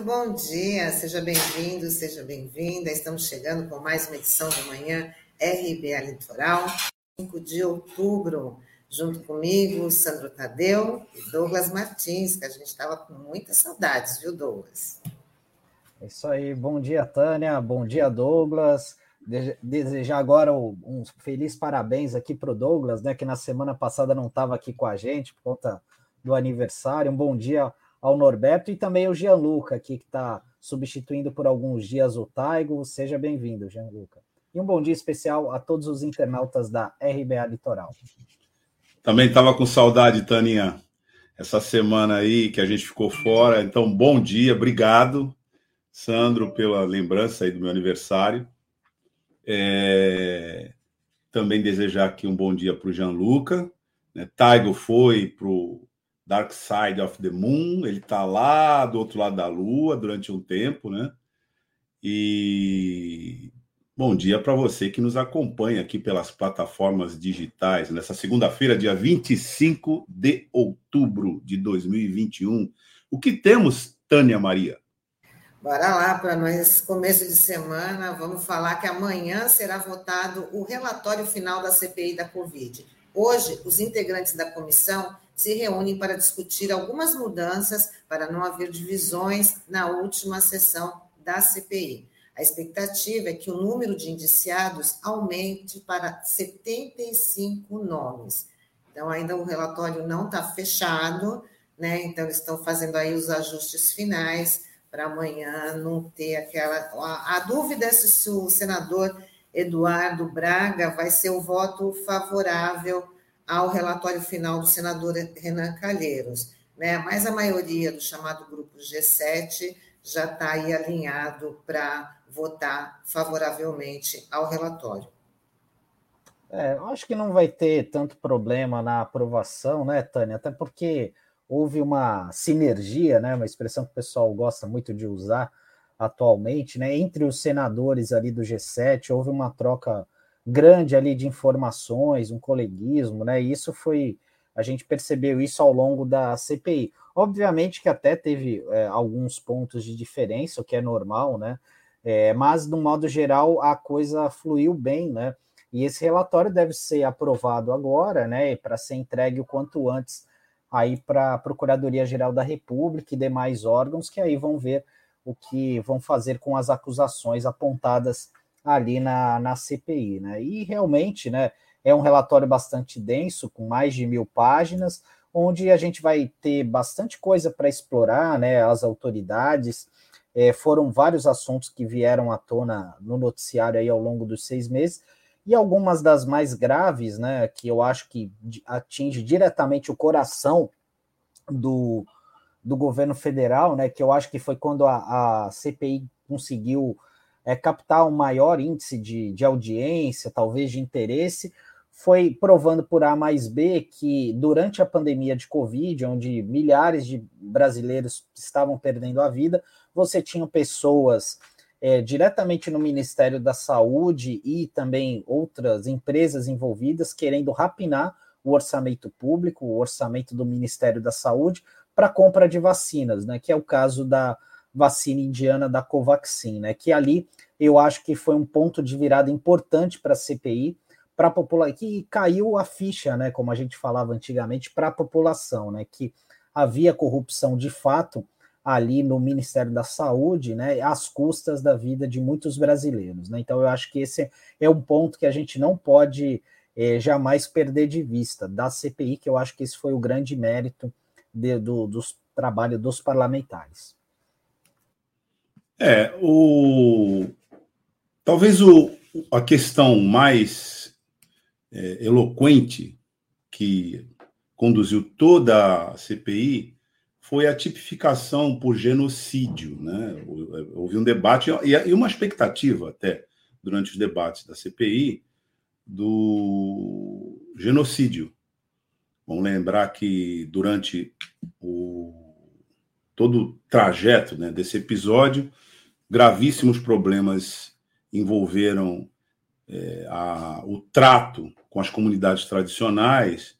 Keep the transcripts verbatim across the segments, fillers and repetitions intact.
muito bom dia, seja bem-vindo, seja bem-vinda. Estamos chegando com mais uma edição do Manhã R B A Litoral, cinco de outubro. Junto comigo, Sandro Tadeu e Douglas Martins, que a gente estava com muitas saudades, viu, Douglas? É isso aí, bom dia, Tânia, bom dia, Douglas. Desejar agora um feliz parabéns aqui para o Douglas, né, que na semana passada não estava aqui com a gente por conta do aniversário. Um bom dia ao Norberto e também ao Gianluca, aqui, que está substituindo por alguns dias o Taigo. Seja bem-vindo, Gianluca. E um bom dia especial a todos os internautas da R B A Litoral. Também estava com saudade, Tânia, essa semana aí que a gente ficou fora. Então, bom dia, obrigado, Sandro, pela lembrança aí do meu aniversário. É... Também desejar aqui um bom dia para o Gianluca. Né? Taigo foi para o Dark Side of the Moon, ele está lá do outro lado da Lua durante um tempo, né? E... Bom dia para você que nos acompanha aqui pelas plataformas digitais. Nessa segunda-feira, dia vinte e cinco de outubro de dois mil e vinte e um. O que temos, Tânia Maria? Bora lá, para nós, começo de semana, vamos falar que amanhã será votado o relatório final da C P I da Covid. Hoje, os integrantes da comissão se reúnem para discutir algumas mudanças para não haver divisões na última sessão da C P I. A expectativa é que o número de indiciados aumente para setenta e cinco nomes. Então, ainda o relatório não está fechado, né? Então, estão fazendo aí os ajustes finais para amanhã não ter aquela... A, a dúvida é se o senador Eduardo Braga vai ser o voto favorável ao relatório final do senador Renan Calheiros, né? Mas a maioria do chamado grupo G sete já está aí alinhado para votar favoravelmente ao relatório. É, eu acho que não vai ter tanto problema na aprovação, né, Tânia? Até porque houve uma sinergia, né, uma expressão que o pessoal gosta muito de usar atualmente, né, entre os senadores ali do G sete, houve uma troca grande ali de informações, um coleguismo, né, e isso foi... A gente percebeu isso ao longo da C P I. Obviamente que até teve é, alguns pontos de diferença, o que é normal, né? É, mas, de um modo geral, a coisa fluiu bem, né? E esse relatório deve ser aprovado agora, né? Para ser entregue o quanto antes aí para a Procuradoria-Geral da República e demais órgãos, que aí vão ver o que vão fazer com as acusações apontadas ali na, na C P I, né? E realmente, né? É um relatório bastante denso, com mais de mil páginas, onde a gente vai ter bastante coisa para explorar, né? As autoridades, é, foram vários assuntos que vieram à tona no noticiário aí ao longo dos seis meses, e algumas das mais graves, né? Que eu acho que atinge diretamente o coração do, do governo federal, né? Que eu acho que foi quando a, a C P I conseguiu é, captar um maior índice de, de audiência, talvez de interesse, foi provando por A mais B que durante a pandemia de Covid, onde milhares de brasileiros estavam perdendo a vida, você tinha pessoas é, diretamente no Ministério da Saúde e também outras empresas envolvidas querendo rapinar o orçamento público, o orçamento do Ministério da Saúde, para compra de vacinas, né, que é o caso da vacina indiana da Covaxin, né, que ali eu acho que foi um ponto de virada importante para a C P I, para a população, que caiu a ficha, né, como a gente falava antigamente, para a população, né, que havia corrupção de fato ali no Ministério da Saúde, né, às custas da vida de muitos brasileiros, né. Então eu acho que esse é um ponto que a gente não pode eh, jamais perder de vista da C P I, que eu acho que esse foi o grande mérito de, do, do trabalho dos parlamentares. É, o... talvez o... a questão mais É, eloquente que conduziu toda a C P I foi a tipificação por genocídio, né? Houve um debate e uma expectativa até durante os debates da C P I do genocídio. Vamos lembrar que durante o, todo o trajeto, né, desse episódio, gravíssimos problemas envolveram É, a, o trato com as comunidades tradicionais,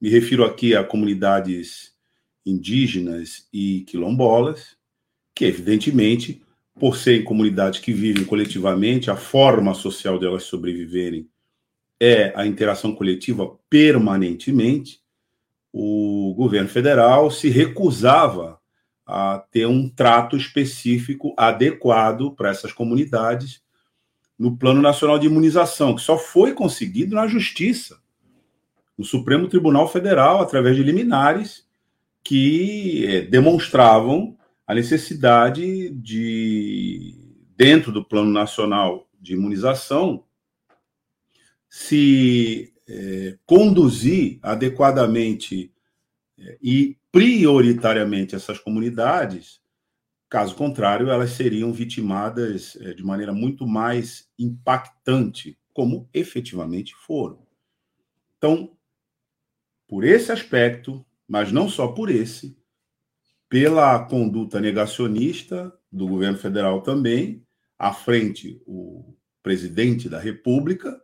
me refiro aqui a comunidades indígenas e quilombolas, que que, evidentemente, por serem comunidades que vivem coletivamente, a forma social delas sobreviverem é a interação coletiva permanentemente. O governo federal se recusava a ter um trato específico adequado para essas comunidades no Plano Nacional de Imunização, que só foi conseguido na Justiça, no Supremo Tribunal Federal, através de liminares que é, demonstravam a necessidade de, dentro do Plano Nacional de Imunização, se é, conduzir adequadamente é, e prioritariamente essas comunidades. Caso contrário, elas seriam vitimadas é, de maneira muito mais impactante, como efetivamente foram. Então, por esse aspecto, mas não só por esse, pela conduta negacionista do governo federal também, à frente o presidente da República,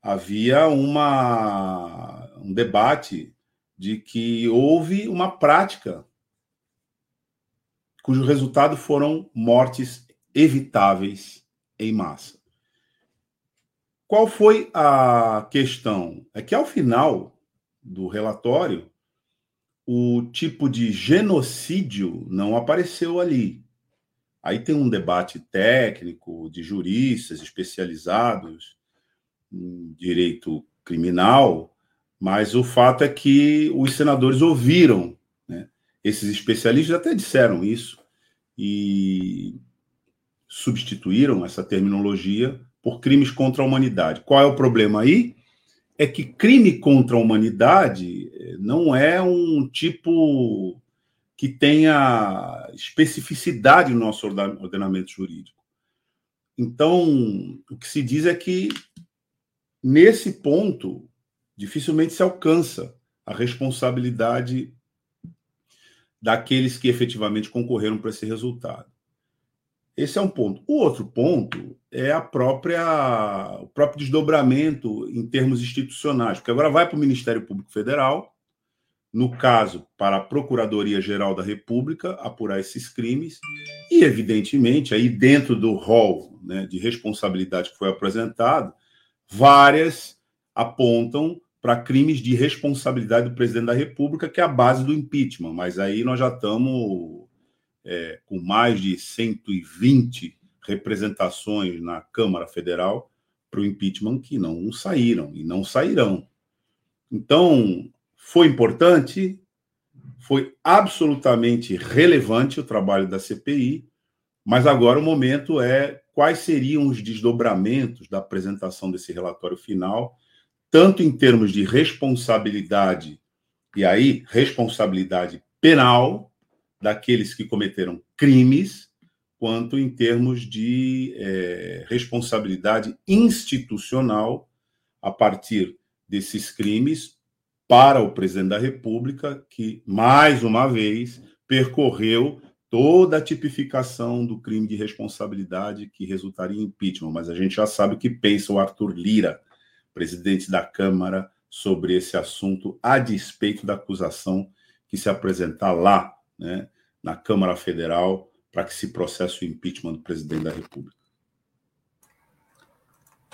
havia uma, um debate de que houve uma prática cujo resultado foram mortes evitáveis em massa. Qual foi a questão? É que, ao final do relatório, o tipo de genocídio não apareceu ali. Aí tem um debate técnico de juristas especializados em direito criminal, mas o fato é que os senadores ouviram, né? Esses especialistas até disseram isso e substituíram essa terminologia por crimes contra a humanidade. Qual é o problema aí? É que crime contra a humanidade não é um tipo que tenha especificidade no nosso ordenamento jurídico. Então, o que se diz é que, nesse ponto, dificilmente se alcança a responsabilidade daqueles que efetivamente concorreram para esse resultado. Esse é um ponto. O outro ponto é a própria, o próprio desdobramento em termos institucionais, porque agora vai para o Ministério Público Federal, no caso, para a Procuradoria-Geral da República, apurar esses crimes, e, evidentemente, aí dentro do rol, né, de responsabilidade que foi apresentado, várias apontam para crimes de responsabilidade do presidente da República, que é a base do impeachment. Mas aí nós já estamos é, com mais de cento e vinte representações na Câmara Federal para o impeachment que não saíram e não sairão. Então, foi importante, foi absolutamente relevante o trabalho da C P I, mas agora o momento é quais seriam os desdobramentos da apresentação desse relatório final, tanto em termos de responsabilidade, e aí responsabilidade penal daqueles que cometeram crimes, quanto em termos de é, responsabilidade institucional a partir desses crimes para o presidente da República, que, mais uma vez, percorreu toda a tipificação do crime de responsabilidade que resultaria em impeachment. Mas a gente já sabe o que pensa o Arthur Lira, presidente da Câmara, sobre esse assunto, a despeito da acusação que se apresentar lá, né, na Câmara Federal, para que se processe o impeachment do presidente da República.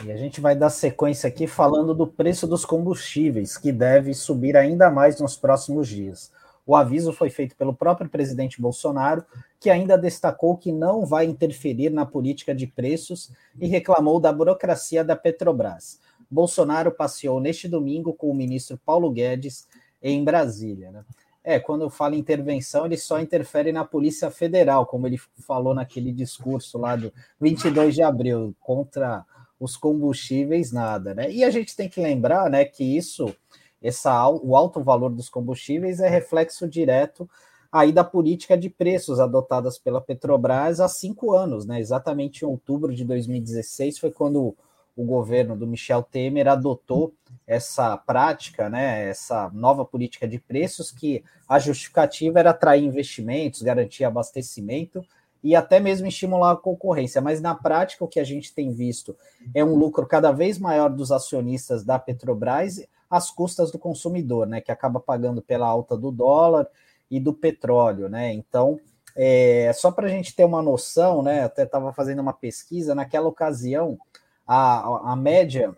E a gente vai dar sequência aqui falando do preço dos combustíveis, que deve subir ainda mais nos próximos dias. O aviso foi feito pelo próprio presidente Bolsonaro, que ainda destacou que não vai interferir na política de preços e reclamou da burocracia da Petrobras. Bolsonaro passeou neste domingo com o ministro Paulo Guedes em Brasília, né? É, quando eu falo intervenção, ele só interfere na Polícia Federal, como ele falou naquele discurso lá do vinte e dois de abril, contra os combustíveis, nada, né? E a gente tem que lembrar, né, que isso, essa, o alto valor dos combustíveis é reflexo direto aí da política de preços adotadas pela Petrobras há cinco anos, né? Exatamente em outubro de dois mil e dezesseis foi quando o governo do Michel Temer adotou essa prática, né, essa nova política de preços, que a justificativa era atrair investimentos, garantir abastecimento e até mesmo estimular a concorrência. Mas, na prática, o que a gente tem visto é um lucro cada vez maior dos acionistas da Petrobras às custas do consumidor, né, que acaba pagando pela alta do dólar e do petróleo, né? Então, É, só para a gente ter uma noção, né? Até estava fazendo uma pesquisa, naquela ocasião, a, a média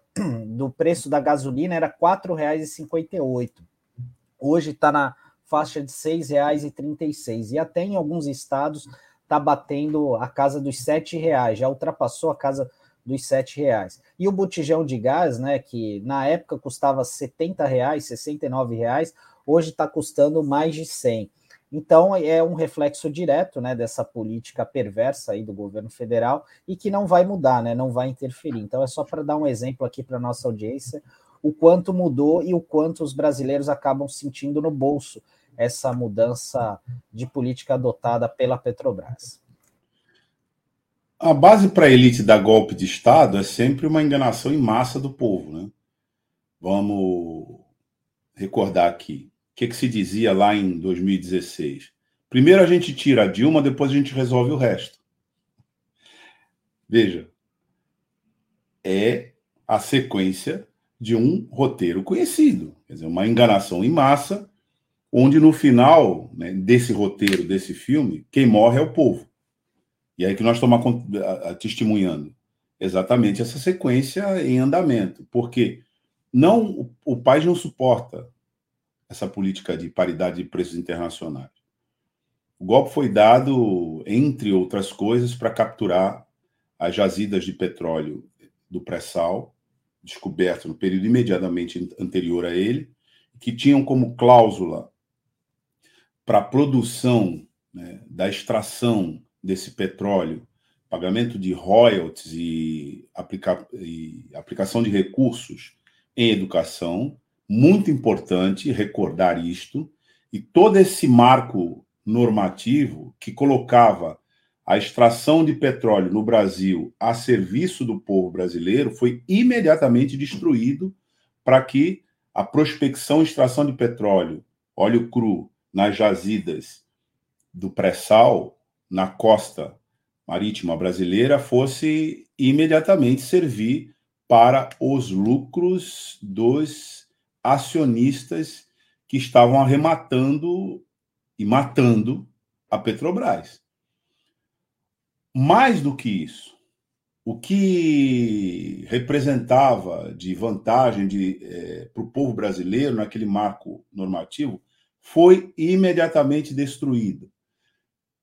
do preço da gasolina era quatro reais e cinquenta e oito centavos. Hoje está na faixa de seis reais e trinta e seis centavos. E até em alguns estados está batendo a casa dos sete reais, já ultrapassou a casa dos sete reais. E o botijão de gás, né, que na época custava setenta reais, sessenta e nove reais, hoje está custando mais de cem. Então, é um reflexo direto, né, dessa política perversa aí do governo federal e que não vai mudar, né, não vai interferir. Então, é só para dar um exemplo aqui para a nossa audiência, o quanto mudou e o quanto os brasileiros acabam sentindo no bolso essa mudança de política adotada pela Petrobras. A base para a elite dar golpe de Estado é sempre uma enganação em massa do povo, né? Vamos recordar aqui. O que, que se dizia lá em dois mil e dezesseis? Primeiro a gente tira a Dilma, depois a gente resolve o resto. Veja, é a sequência de um roteiro conhecido, quer dizer, uma enganação em massa, onde no final, né, desse roteiro, desse filme, quem morre é o povo. E aí que nós estamos testemunhando exatamente essa sequência em andamento, porque não, o país não suporta essa política de paridade de preços internacionais. O golpe foi dado, entre outras coisas, para capturar as jazidas de petróleo do pré-sal, descoberto no período imediatamente anterior a ele, que tinham como cláusula para a produção, né, da extração desse petróleo, pagamento de royalties e, aplica- e aplicação de recursos em educação. Muito importante recordar isto, e todo esse marco normativo que colocava a extração de petróleo no Brasil a serviço do povo brasileiro foi imediatamente destruído para que a prospecção e extração de petróleo, óleo cru, nas jazidas do pré-sal, na costa marítima brasileira, fosse imediatamente servir para os lucros dos acionistas que estavam arrematando e matando a Petrobras. Mais do que isso, o que representava de vantagem é, para o povo brasileiro naquele marco normativo foi imediatamente destruído.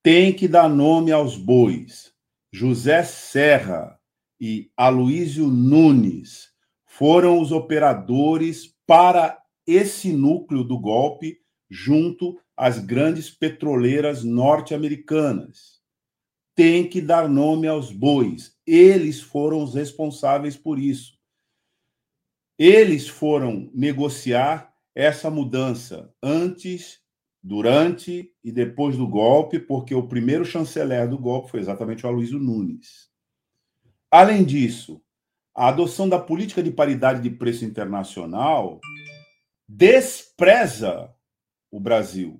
Tem que dar nome aos bois. José Serra e Aloysio Nunes foram os operadores para esse núcleo do golpe junto às grandes petroleiras norte-americanas. Tem que dar nome aos bois. Eles foram os responsáveis por isso. Eles foram negociar essa mudança antes, durante e depois do golpe, porque o primeiro chanceler do golpe foi exatamente o Aloysio Nunes. Além disso, a adoção da política de paridade de preço internacional despreza o Brasil.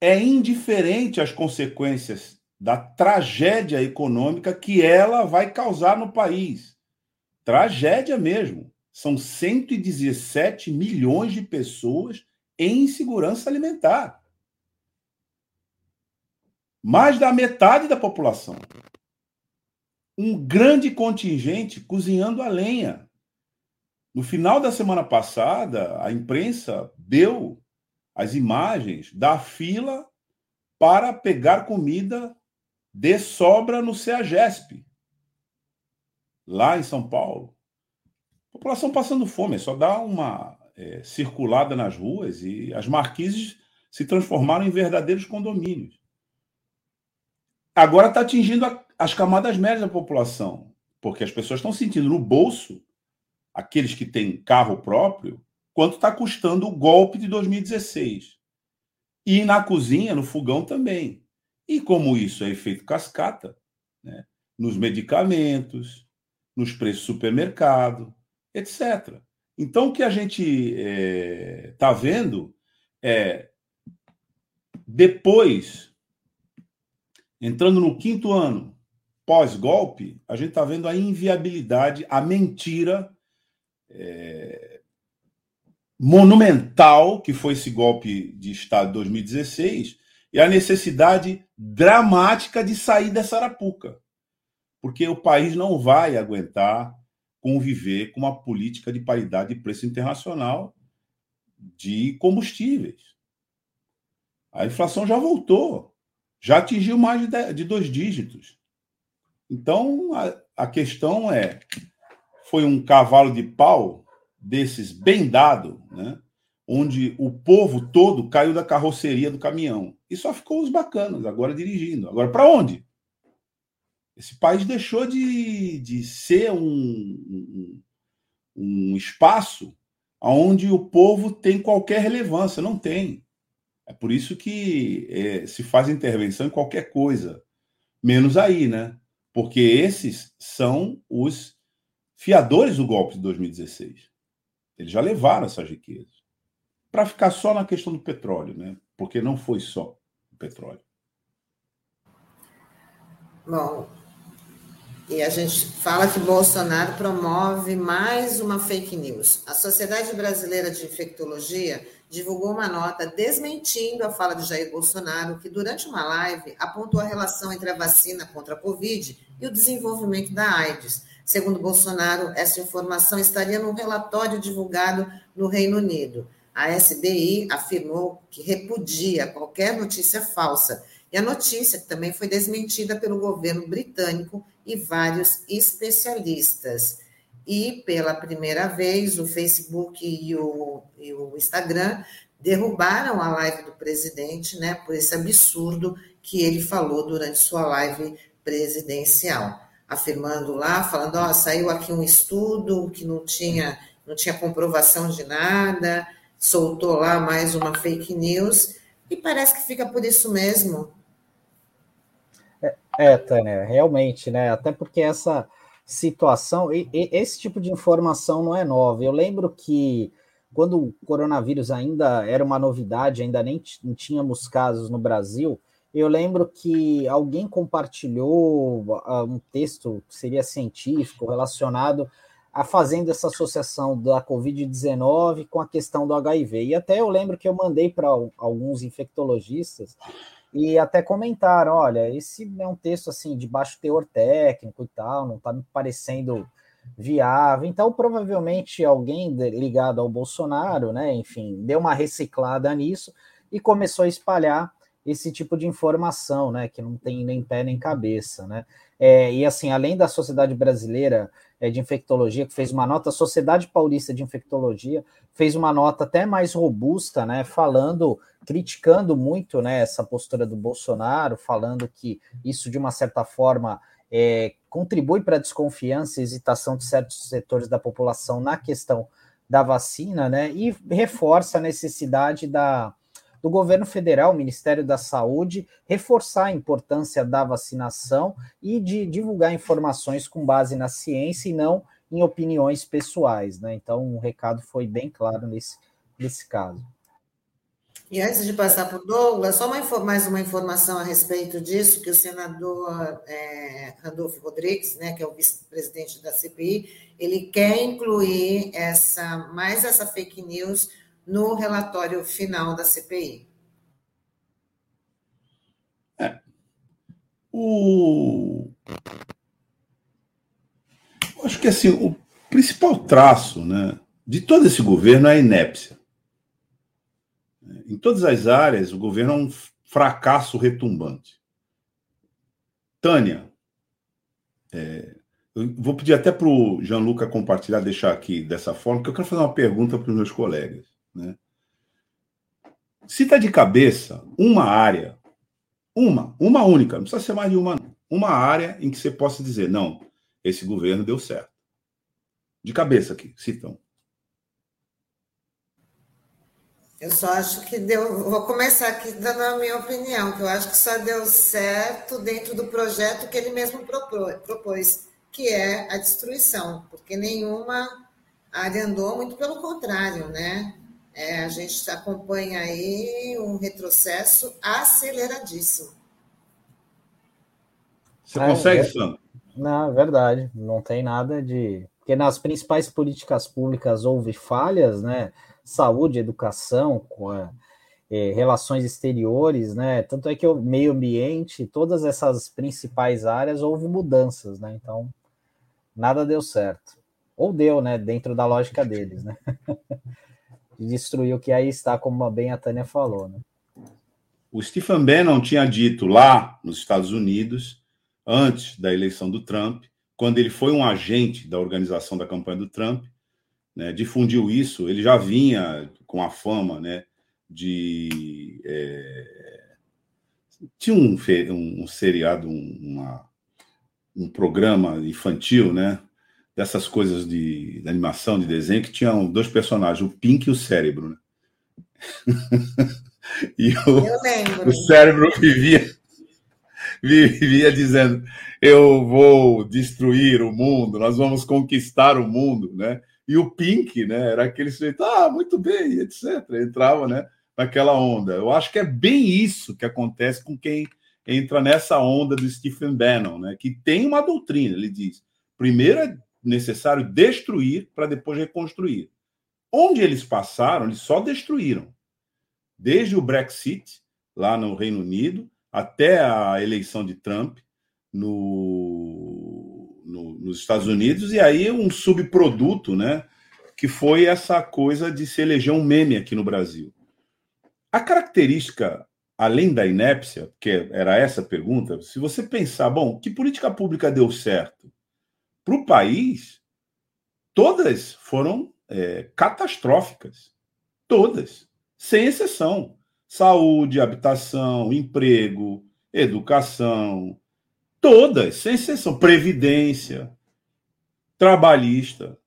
É indiferente às consequências da tragédia econômica que ela vai causar no país. Tragédia mesmo. São cento e dezessete milhões de pessoas em insegurança alimentar. Mais da metade da população. Um grande contingente cozinhando a lenha. No final da semana passada, a imprensa deu as imagens da fila para pegar comida de sobra no CEAGESP, lá em São Paulo. A população passando fome, só dá uma é, circulada nas ruas e as marquises se transformaram em verdadeiros condomínios. Agora está atingindo a as camadas médias da população, porque as pessoas estão sentindo no bolso, aqueles que têm carro próprio, quanto está custando o golpe de dois mil e dezesseis. E na cozinha, no fogão também. E como isso é efeito cascata, né? Nos medicamentos, nos preços do supermercado, etcétera. Então, o que a gente está vendo é, depois, entrando no quinto ano, pós-golpe, a gente está vendo a inviabilidade, a mentira é, monumental que foi esse golpe de Estado de dois mil e dezesseis e a necessidade dramática de sair dessa arapuca, porque o país não vai aguentar conviver com uma política de paridade de preço internacional de combustíveis. A inflação já voltou, já atingiu mais de, dez, de dois dígitos. Então, a, a questão é, foi um cavalo de pau desses bem dado, né, onde o povo todo caiu da carroceria do caminhão. E só ficou os bacanas agora dirigindo. Agora, para onde? Esse país deixou de, de ser um, um, um espaço onde o povo tem qualquer relevância. Não tem. É por isso que é, se faz intervenção em qualquer coisa, menos aí, né? Porque esses são os fiadores do golpe de dois mil e dezesseis. Eles já levaram essas riquezas. Para ficar só na questão do petróleo, né? Porque não foi só o petróleo. Bom, e a gente fala que Bolsonaro promove mais uma fake news. A Sociedade Brasileira de Infectologia divulgou uma nota desmentindo a fala de Jair Bolsonaro, que durante uma live apontou a relação entre a vacina contra a Covid e o desenvolvimento da AIDS. Segundo Bolsonaro, essa informação estaria num relatório divulgado no Reino Unido. A S B I afirmou que repudia qualquer notícia falsa, e a notícia também foi desmentida pelo governo britânico e vários especialistas. E, pela primeira vez, o Facebook e o, e o Instagram derrubaram a live do presidente, né, por esse absurdo que ele falou durante sua live presidencial, afirmando lá, falando, ó, saiu aqui um estudo que não tinha, não tinha comprovação de nada, soltou lá mais uma fake news, e parece que fica por isso mesmo. É, é Tânia, realmente, né, até porque essa situação, e, e esse tipo de informação não é nova. Eu lembro que quando o coronavírus ainda era uma novidade, ainda nem t- não tínhamos casos no Brasil, eu lembro que alguém compartilhou uh, um texto que seria científico relacionado a fazendo essa associação da covid dezenove com a questão do H I V. E até eu lembro que eu mandei para alguns infectologistas e até comentaram, olha, esse é um texto assim de baixo teor técnico e tal, não está me parecendo viável. Então, provavelmente, alguém ligado ao Bolsonaro, né, enfim, deu uma reciclada nisso e começou a espalhar esse tipo de informação, né, que não tem nem pé nem cabeça, né? É, e assim, além da Sociedade Brasileira de Infectologia, que fez uma nota, a Sociedade Paulista de Infectologia fez uma nota até mais robusta, né, falando, criticando muito, né, essa postura do Bolsonaro, falando que isso, de uma certa forma, é, contribui para a desconfiança e hesitação de certos setores da população na questão da vacina, né, e reforça a necessidade da... do governo federal, o Ministério da Saúde, reforçar a importância da vacinação e de divulgar informações com base na ciência e não em opiniões pessoais, né? Então, o recado foi bem claro nesse, nesse caso. E antes de passar para o Douglas, só uma, mais uma informação a respeito disso, que o senador é, Randolfo Rodrigues, né, que é o vice-presidente da C P I, ele quer incluir essa, mais essa fake news no relatório final da C P I. É. O... Acho que assim, o principal traço, né, de todo esse governo é a inépcia. Em todas as áreas, o governo é um fracasso retumbante. Tânia, é... eu vou pedir até para o Gianluca compartilhar, deixar aqui dessa forma, porque eu quero fazer uma pergunta para os meus colegas, né? Cita de cabeça uma área, uma, uma única, não precisa ser mais de uma, uma área em que você possa dizer, não, esse governo deu certo. De cabeça aqui, citam. Eu só acho que deu, vou começar aqui dando a minha opinião, que eu acho que só deu certo dentro do projeto que ele mesmo propôs, que é a destruição, porque nenhuma... A área andou, muito pelo contrário, né? É, a gente acompanha aí um retrocesso aceleradíssimo. Você ah, consegue, é... Sandro? Não, é verdade. Não tem nada de... Porque nas principais políticas públicas houve falhas, né? Saúde, educação, é, relações exteriores, né? Tanto é que o meio ambiente, todas essas principais áreas, houve mudanças, né? Então, nada deu certo. Ou deu, né? Dentro da lógica deles, né? Destruiu o que aí está, como bem a Tânia falou, né? O Stephen Bannon tinha dito lá nos Estados Unidos, antes da eleição do Trump, quando ele foi um agente da organização da campanha do Trump, né, difundiu isso, ele já vinha com a fama, né, de... É... Tinha um, um, um seriado, um, uma, um programa infantil, né, dessas coisas de, de animação, de desenho, que tinham dois personagens, o Pink e o Cérebro, né? E o, o Cérebro vivia, vivia dizendo, eu vou destruir o mundo, nós vamos conquistar o mundo, né? E o Pink, né, era aquele sujeito, ah, muito bem, etcétera. Entrava, né, naquela onda. Eu acho que é bem isso que acontece com quem entra nessa onda do Stephen Bannon, né, que tem uma doutrina, ele diz, primeiro é necessário destruir para depois reconstruir. Onde eles passaram, eles só destruíram. Desde o Brexit, lá no Reino Unido, até a eleição de Trump no, no, nos Estados Unidos, e aí um subproduto, né, que foi essa coisa de se eleger um meme aqui no Brasil. A característica, além da inépcia, que era essa a pergunta, se você pensar, bom, que política pública deu certo para o país, todas foram é, catastróficas, todas. Sem exceção. Saúde, habitação, emprego, educação, todas, sem exceção. Previdência, trabalhista,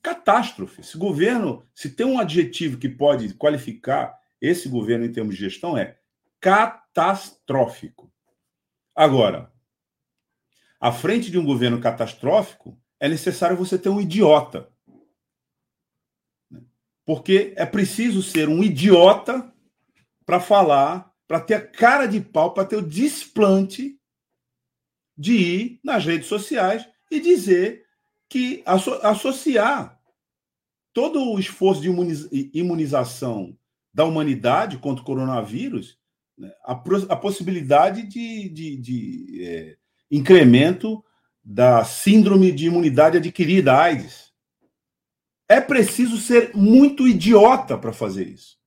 catástrofe. Esse governo, se tem um adjetivo que pode qualificar esse governo em termos de gestão, é catastrófico. Agora, à frente de um governo catastrófico, é necessário você ter um idiota. Porque é preciso ser um idiota para falar, para ter a cara de pau, para ter o desplante de ir nas redes sociais e dizer que asso- associar todo o esforço de imuniz- imunização da humanidade contra o coronavírus, né, a, pro- a possibilidade de, de, de é, incremento da síndrome de imunidade adquirida, AIDS. É preciso ser muito idiota para fazer isso.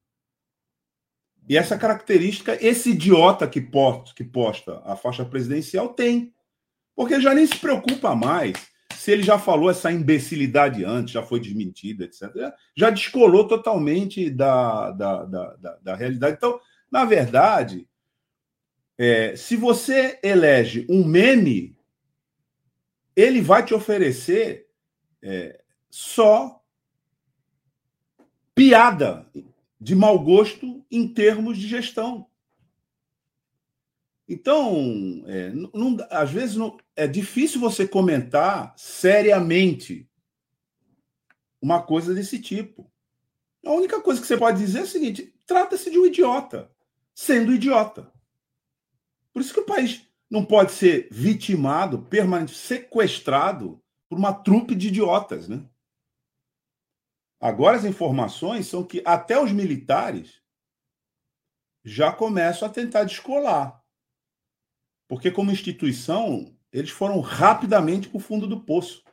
E essa característica, esse idiota que posta, que posta a faixa presidencial tem. Porque já nem se preocupa mais se ele já falou essa imbecilidade antes, já foi desmentida, etcétera. Já descolou totalmente da, da, da, da, da realidade. Então, na verdade, é, se você elege um meme, ele vai te oferecer é, só... piada de mau gosto em termos de gestão. Então, é, não, às vezes não, é difícil você comentar seriamente uma coisa desse tipo. A única coisa que você pode dizer é o seguinte, trata-se de um idiota, sendo idiota. Por isso que o país não pode ser vitimado, permanentemente sequestrado por uma trupe de idiotas, né? Agora as informações são que até os militares já começam a tentar descolar. Porque como instituição, eles foram rapidamente para o fundo do poço.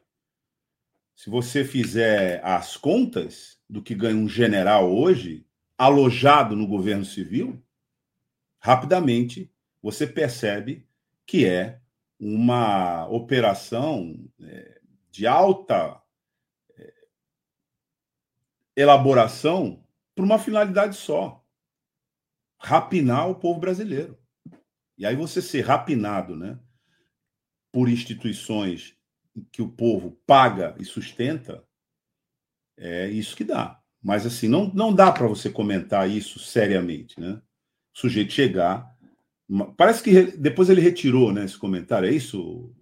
Se você fizer as contas do que ganha um general hoje, alojado no governo civil, rapidamente você percebe que é uma operação de alta... elaboração para uma finalidade só, rapinar o povo brasileiro. E aí você ser rapinado, né, por instituições que o povo paga e sustenta, é isso que dá. Mas assim, não, não dá para você comentar isso seriamente, né? O sujeito chegar... Parece que depois ele retirou, né, esse comentário, é isso,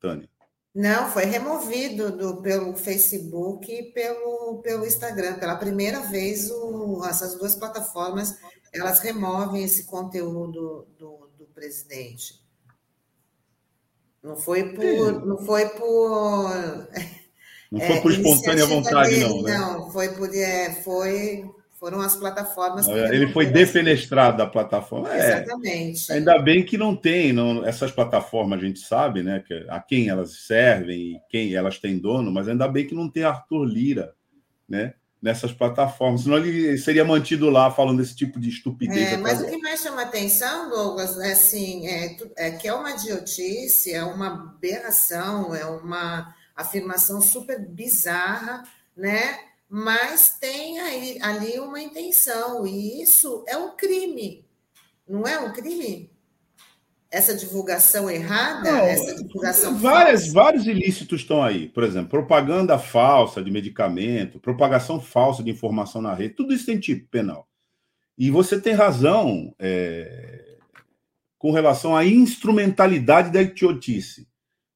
Tânia? Não, foi removido do, pelo Facebook e pelo, pelo Instagram. Pela primeira vez, o, essas duas plataformas, elas removem esse conteúdo do, do presidente. Não foi por... Não foi por, não foi por é, espontânea vontade, dele, não, né? Não, foi por... É, foi, Foram as plataformas... Ele foi defenestrado da plataforma. Exatamente. É, ainda bem que não tem. Não, essas plataformas a gente sabe, né, que, a quem elas servem e quem elas têm dono, mas ainda bem que não tem Arthur Lira, né, nessas plataformas. Senão ele seria mantido lá falando desse tipo de estupidez. É, mas o que mais chama atenção, Douglas, é, assim, é, é que é uma idiotice, é uma aberração, é uma afirmação super bizarra, né? Mas tem aí, ali uma intenção, e isso é um crime. Não é um crime? Essa divulgação errada, não, essa divulgação várias, falsa. Vários ilícitos estão aí. Por exemplo, propaganda falsa de medicamento, propagação falsa de informação na rede, tudo isso tem tipo penal. E você tem razão é, com relação à instrumentalidade da idiotice.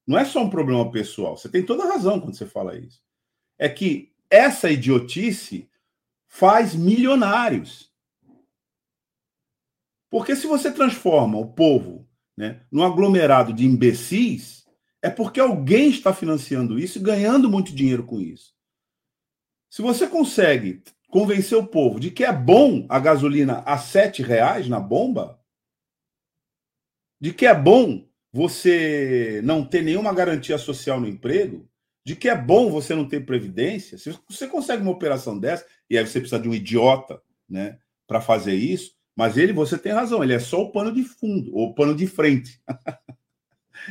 Não é só um problema pessoal. Você tem toda a razão quando você fala isso. É que essa idiotice faz milionários. Porque se você transforma o povo, né, num aglomerado de imbecis, é porque alguém está financiando isso e ganhando muito dinheiro com isso. Se você consegue convencer o povo de que é bom a gasolina a sete reais na bomba, de que é bom você não ter nenhuma garantia social no emprego, de que é bom você não ter previdência, se você consegue uma operação dessa, e aí você precisa de um idiota, né, para fazer isso, mas ele, você tem razão, ele é só o pano de fundo, ou o pano de frente,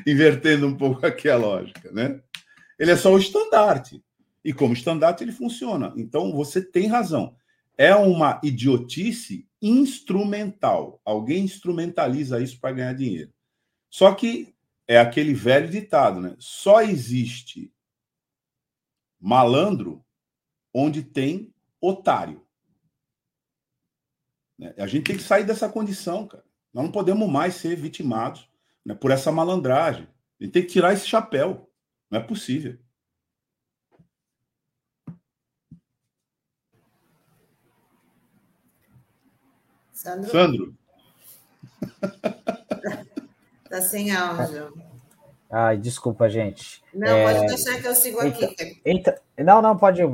invertendo um pouco aqui a lógica, né? Ele é só o estandarte, e como estandarte ele funciona. Então, você tem razão. É uma idiotice instrumental. Alguém instrumentaliza isso para ganhar dinheiro. Só que é aquele velho ditado, né? Só existe malandro onde tem otário. Né? A gente tem que sair dessa condição, cara. Nós não podemos mais ser vitimados, né, por essa malandragem. A gente tem que tirar esse chapéu. Não é possível. Sandro? Sandro. Tá sem áudio. Ai, desculpa, gente. Não, é... pode deixar que eu sigo então, aqui. Então... Não, não, pode ir.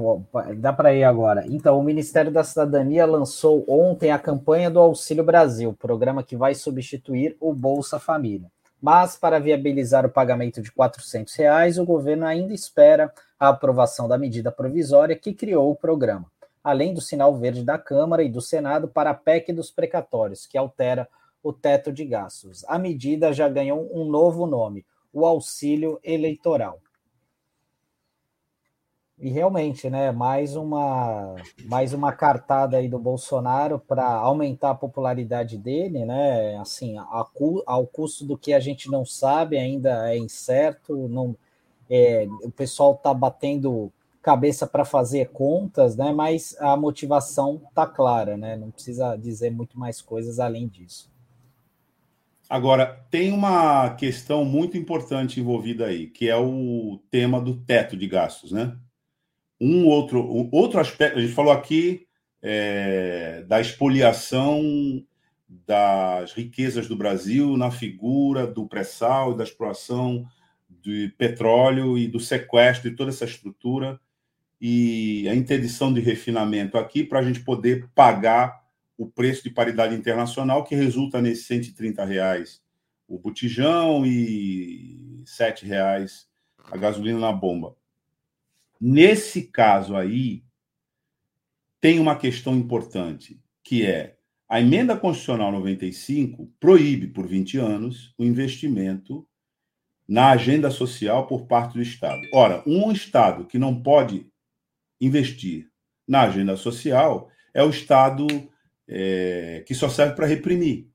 Dá para ir agora. Então, o Ministério da Cidadania lançou ontem a campanha do Auxílio Brasil, programa que vai substituir o Bolsa Família. Mas, para viabilizar o pagamento de quatrocentos reais, o governo ainda espera a aprovação da medida provisória que criou o programa, além do sinal verde da Câmara e do Senado para a P E C dos precatórios, que altera o teto de gastos. A medida já ganhou um novo nome, o auxílio eleitoral. E realmente, né, mais uma, mais uma cartada aí do Bolsonaro para aumentar a popularidade dele, né, assim, a, ao custo do que a gente não sabe, ainda é incerto, não, é, o pessoal está batendo cabeça para fazer contas, né, mas a motivação está clara, né, não precisa dizer muito mais coisas além disso. Agora, tem uma questão muito importante envolvida aí, que é o tema do teto de gastos, né? Um outro, um outro aspecto, a gente falou aqui é, da expoliação das riquezas do Brasil na figura do pré-sal e da exploração de petróleo e do sequestro de toda essa estrutura e a interdição de refinamento aqui para a gente poder pagar o preço de paridade internacional, que resulta nesses cento e trinta reais o botijão e sete reais a gasolina na bomba. Nesse caso aí, tem uma questão importante, que é a emenda constitucional noventa e cinco proíbe por vinte anos o investimento na agenda social por parte do Estado. Ora, um Estado que não pode investir na agenda social é o Estado... É, que só serve para reprimir.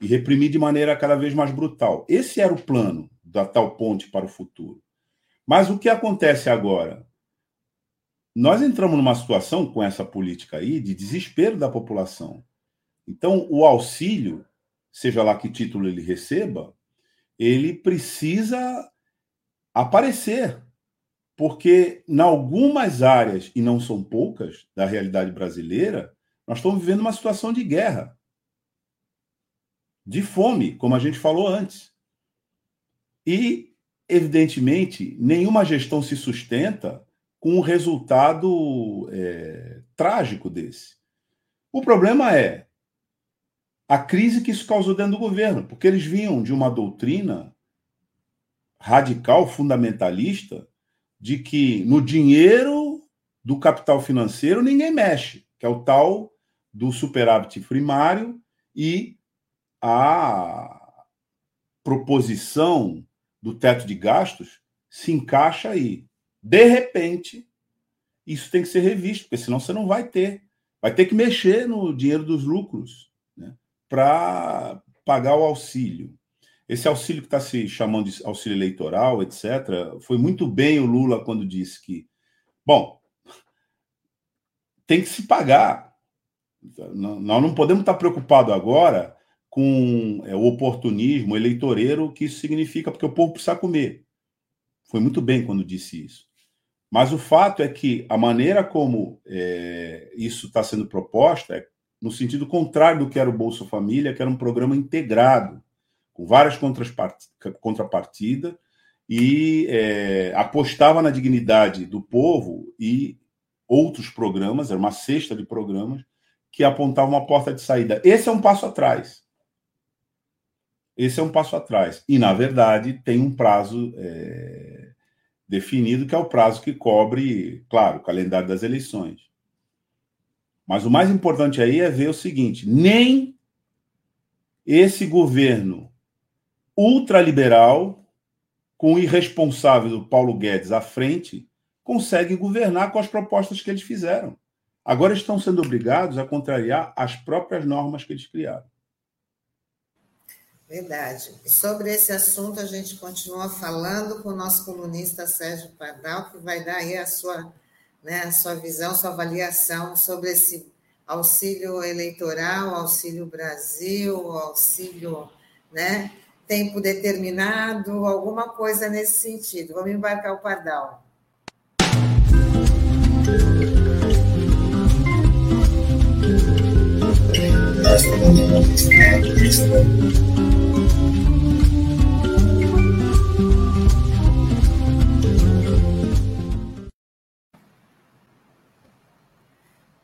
E reprimir de maneira cada vez mais brutal. Esse era o plano da tal ponte para o futuro. Mas o que acontece agora? Nós entramos numa situação com essa política aí de desespero da população. Então, o auxílio, seja lá que título ele receba, ele precisa aparecer. Porque, em algumas áreas, e não são poucas, da realidade brasileira, nós estamos vivendo uma situação de guerra, de fome, como a gente falou antes. E, evidentemente, nenhuma gestão se sustenta com um resultado é, trágico desse. O problema é a crise que isso causou dentro do governo, porque eles vinham de uma doutrina radical, fundamentalista, de que no dinheiro do capital financeiro ninguém mexe, que é o tal do superávit primário e a proposição do teto de gastos se encaixa aí. De repente, isso tem que ser revisto, porque senão você não vai ter. Vai ter que mexer no dinheiro dos lucros, né, para pagar o auxílio. Esse auxílio que está se chamando de auxílio eleitoral, etcétera, foi muito bem o Lula quando disse que, bom, tem que se pagar. Nós não podemos estar preocupados agora com é, o oportunismo eleitoreiro que isso significa, porque o povo precisa comer. Foi muito bem quando disse isso. Mas o fato é que a maneira como é, isso está sendo proposta é no sentido contrário do que era o Bolsa Família, que era um programa integrado, com várias contrapartidas, e é, apostava na dignidade do povo e outros programas, era uma cesta de programas, que apontava uma porta de saída. Esse é um passo atrás. Esse é um passo atrás. E, na verdade, tem um prazo é, definido, que é o prazo que cobre, claro, o calendário das eleições. Mas o mais importante aí é ver o seguinte, nem esse governo ultraliberal, com o irresponsável do Paulo Guedes à frente, consegue governar com as propostas que eles fizeram. Agora estão sendo obrigados a contrariar as próprias normas que eles criaram. Verdade. Sobre esse assunto, a gente continua falando com o nosso colunista Sérgio Pardal, que vai dar aí a sua, né, a sua visão, sua avaliação sobre esse auxílio eleitoral, auxílio Brasil, auxílio, né, tempo determinado, alguma coisa nesse sentido. Vamos embarcar o Pardal.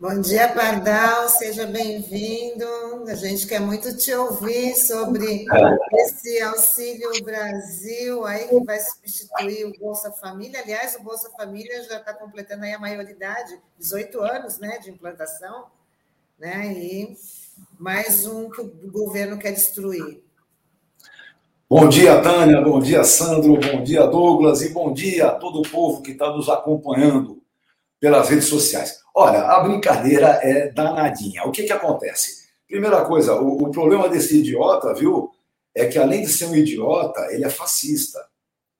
Bom dia, Pardal, seja bem-vindo. A gente quer muito te ouvir sobre esse Auxílio Brasil aí que vai substituir o Bolsa Família. Aliás, o Bolsa Família já está completando aí a maioridade, dezoito anos, né, de implantação, né? E mais um que o governo quer destruir. Bom dia, Tânia, bom dia, Sandro, bom dia, Douglas, e bom dia a todo o povo que está nos acompanhando pelas redes sociais. Olha, a brincadeira é danadinha. O que que acontece? Primeira coisa, o, o problema desse idiota, viu, é que além de ser um idiota, ele é fascista.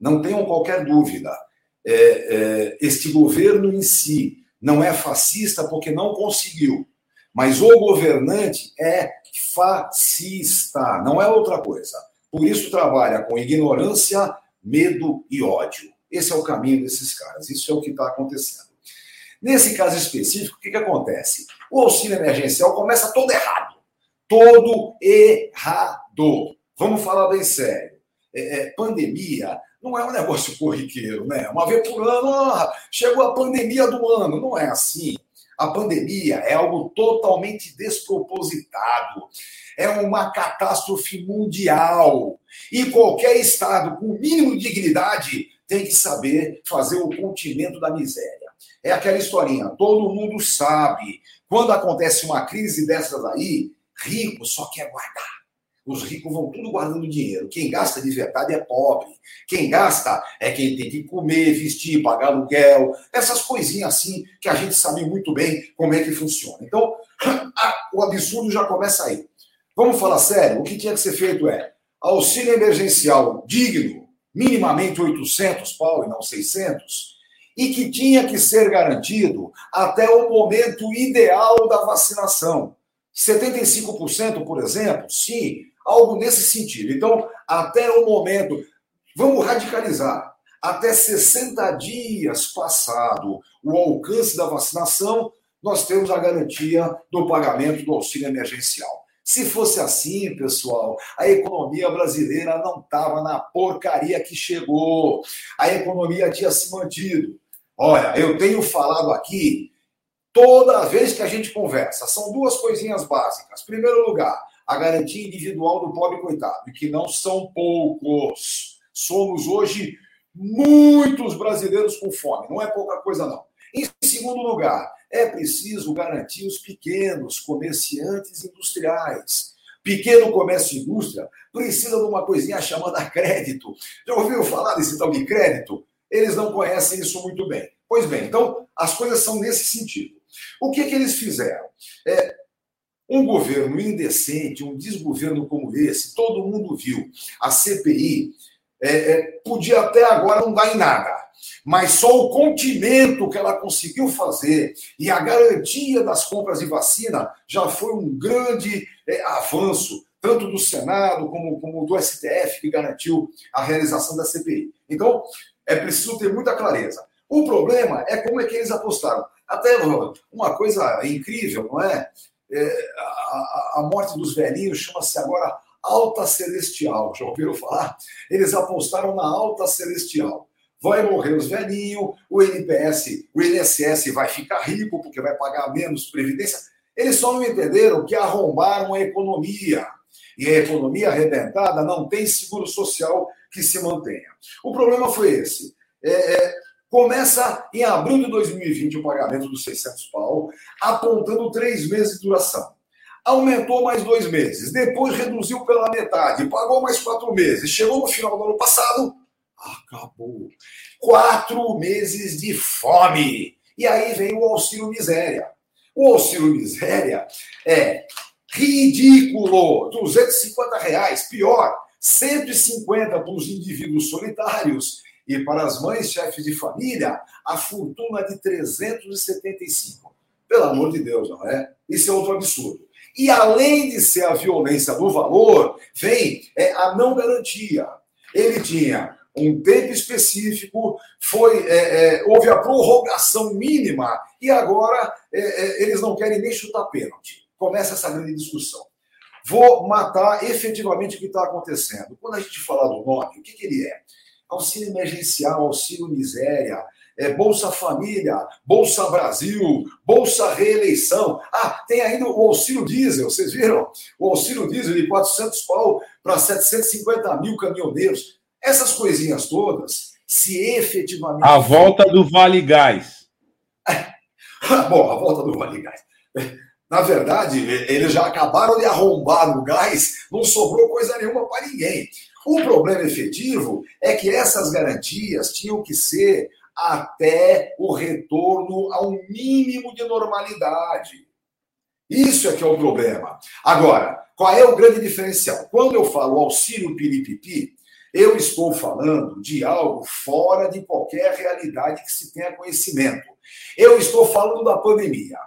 Não tenham qualquer dúvida. É, é, este governo em si não é fascista porque não conseguiu. Mas o governante é fascista, não é outra coisa. Por isso trabalha com ignorância, medo e ódio. Esse é o caminho desses caras. Isso é o que está acontecendo. Nesse caso específico, o que que acontece? O auxílio emergencial começa todo errado. Todo errado. Vamos falar bem sério. É, é, pandemia não é um negócio corriqueiro, né? Uma vez por ano, ah, chegou a pandemia do ano. Não é assim. A pandemia é algo totalmente despropositado. É uma catástrofe mundial. E qualquer Estado com o mínimo de dignidade tem que saber fazer o contenimento da miséria. É aquela historinha, todo mundo sabe. Quando acontece uma crise dessas aí, rico só quer guardar. Os ricos vão tudo guardando dinheiro. Quem gasta de verdade é pobre. Quem gasta é quem tem que comer, vestir, pagar aluguel. Essas coisinhas assim que a gente sabe muito bem como é que funciona. Então, o absurdo já começa aí. Vamos falar sério? O que tinha que ser feito é auxílio emergencial digno, minimamente oitocentos pau e não seiscentos, e que tinha que ser garantido até o momento ideal da vacinação. setenta e cinco por cento, por exemplo, sim, algo nesse sentido. Então, até o momento, vamos radicalizar, até sessenta dias passado o alcance da vacinação, nós temos a garantia do pagamento do auxílio emergencial. Se fosse assim, pessoal, a economia brasileira não estava na porcaria que chegou. A economia tinha se mantido. Olha, eu tenho falado aqui toda vez que a gente conversa. São duas coisinhas básicas. Em primeiro lugar, a garantia individual do pobre coitado, e que não são poucos. Somos hoje muitos brasileiros com fome, não é pouca coisa não. Em segundo lugar, é preciso garantir os pequenos comerciantes industriais. Pequeno comércio e indústria precisa de uma coisinha chamada crédito. Já ouviu falar desse tal de crédito? Eles não conhecem isso muito bem. Pois bem, então as coisas são nesse sentido. O que, que eles fizeram? É, um governo indecente, um desgoverno como esse, todo mundo viu. A C P I é, é, podia até agora não dar em nada, mas só o continente que ela conseguiu fazer e a garantia das compras de vacina já foi um grande é, avanço, tanto do Senado como, como do S T F, que garantiu a realização da C P I. Então, é preciso ter muita clareza. O problema é como é que eles apostaram. Até uma coisa incrível, não é? é a, a morte dos velhinhos chama-se agora alta celestial. Já ouviram falar? Eles apostaram na alta celestial. Vai morrer os velhinhos, o I N S S, o I N S S vai ficar rico porque vai pagar menos previdência. Eles só não entenderam que arrombaram a economia. E a economia arrebentada não tem seguro social que se mantenha. O problema foi esse. É, é, começa em abril de dois mil e vinte o pagamento dos seiscentos pau, apontando três meses de duração. Aumentou mais dois meses, depois reduziu pela metade, pagou mais quatro meses. Chegou no final do ano passado, acabou. Quatro meses de fome. E aí vem o auxílio miséria. O auxílio miséria é ridículo. duzentos e cinquenta reais. Pior, cento e cinquenta para os indivíduos solitários. E para as mães chefes de família, a fortuna de trezentos e setenta e cinco. Pelo amor de Deus, não é? Isso é outro absurdo. E além de ser a violência do valor, vem é, a não garantia. Ele tinha um tempo específico, foi, é, é, houve a prorrogação mínima e agora é, é, eles não querem nem chutar pênalti. Começa essa grande discussão. Vou matar efetivamente o que está acontecendo. Quando a gente falar do nome, o que, que ele é? Auxílio emergencial, auxílio miséria, é, Bolsa Família, Bolsa Brasil, Bolsa Reeleição. Ah, tem ainda o auxílio diesel, vocês viram? O auxílio diesel de quatrocentos pau para setecentos e cinquenta mil caminhoneiros. Essas coisinhas todas, se efetivamente... A volta do Vale Gás. Bom, a volta do Vale Gás. Na verdade, eles já acabaram de arrombar o gás, não sobrou coisa nenhuma para ninguém. O problema efetivo é que essas garantias tinham que ser até o retorno ao mínimo de normalidade. Isso é que é o problema. Agora, qual é o grande diferencial? Quando eu falo auxílio piripipi, eu estou falando de algo fora de qualquer realidade que se tenha conhecimento. Eu estou falando da pandemia.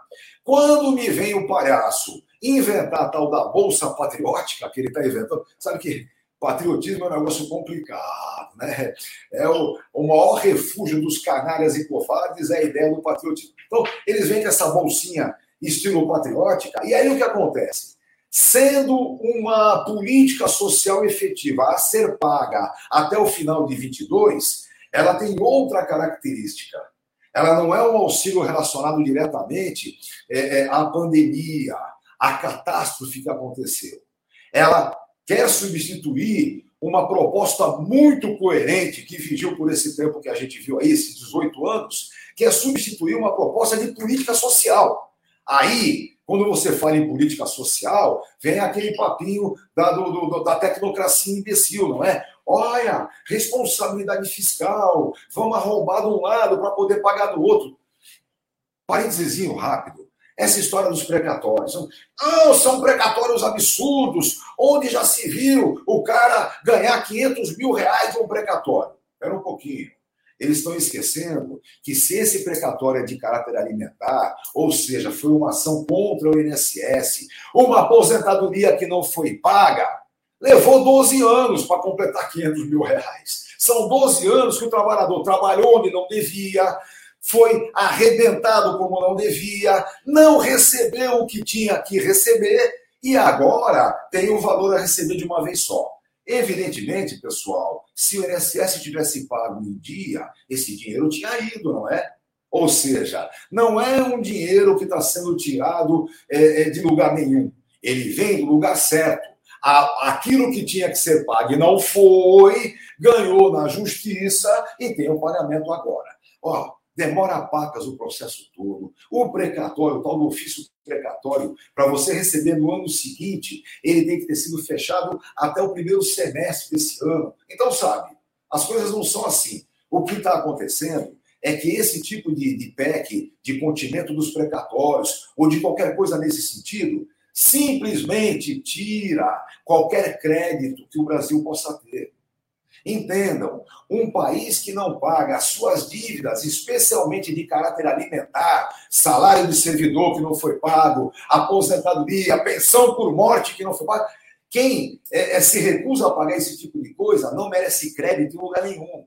Quando me vem o palhaço inventar a tal da Bolsa Patriótica, que ele está inventando, sabe que patriotismo é um negócio complicado, né? É o, o maior refúgio dos canalhas e covardes é a ideia do patriotismo. Então, eles vêm com essa bolsinha estilo patriótica, e aí o que acontece? Sendo uma política social efetiva a ser paga até o final de vinte e dois, ela tem outra característica. Ela não é um auxílio relacionado diretamente é, à pandemia, à catástrofe que aconteceu. Ela quer substituir uma proposta muito coerente que vigiou por esse tempo que a gente viu aí, esses dezoito anos, que é substituir uma proposta de política social. Aí... Quando você fala em política social, vem aquele papinho da, do, do, da tecnocracia imbecil, não é? Olha, responsabilidade fiscal, vamos arrombar de um lado para poder pagar do outro. Parêntesezinho rápido. Essa história dos precatórios. Não, são precatórios absurdos, onde já se viu o cara ganhar quinhentos mil reais de um precatório. Espera um pouquinho. Eles estão esquecendo que se esse precatório é de caráter alimentar, ou seja, foi uma ação contra o I N S S, uma aposentadoria que não foi paga, levou doze anos para completar quinhentos mil reais. São doze anos que o trabalhador trabalhou onde não devia, foi arrebentado como não devia, não recebeu o que tinha que receber e agora tem o valor a receber de uma vez só. Evidentemente, pessoal, se o I N S S tivesse pago um dia, esse dinheiro tinha ido, não é? Ou seja, não é um dinheiro que está sendo tirado é, de lugar nenhum. Ele vem do lugar certo. Aquilo que tinha que ser pago e não foi, ganhou na justiça e tem o pagamento agora. Ó, demora pacas o processo todo. O precatório, o tal do ofício precatório, para você receber no ano seguinte, ele tem que ter sido fechado até o primeiro semestre desse ano. Então, sabe, as coisas não são assim. O que está acontecendo é que esse tipo de, de P E C, de continimento dos precatórios, ou de qualquer coisa nesse sentido, simplesmente tira qualquer crédito que o Brasil possa ter. Entendam, um país que não paga as suas dívidas, especialmente de caráter alimentar, salário de servidor que não foi pago, aposentadoria, pensão por morte que não foi paga, quem é, é, se recusa a pagar esse tipo de coisa não merece crédito em lugar nenhum.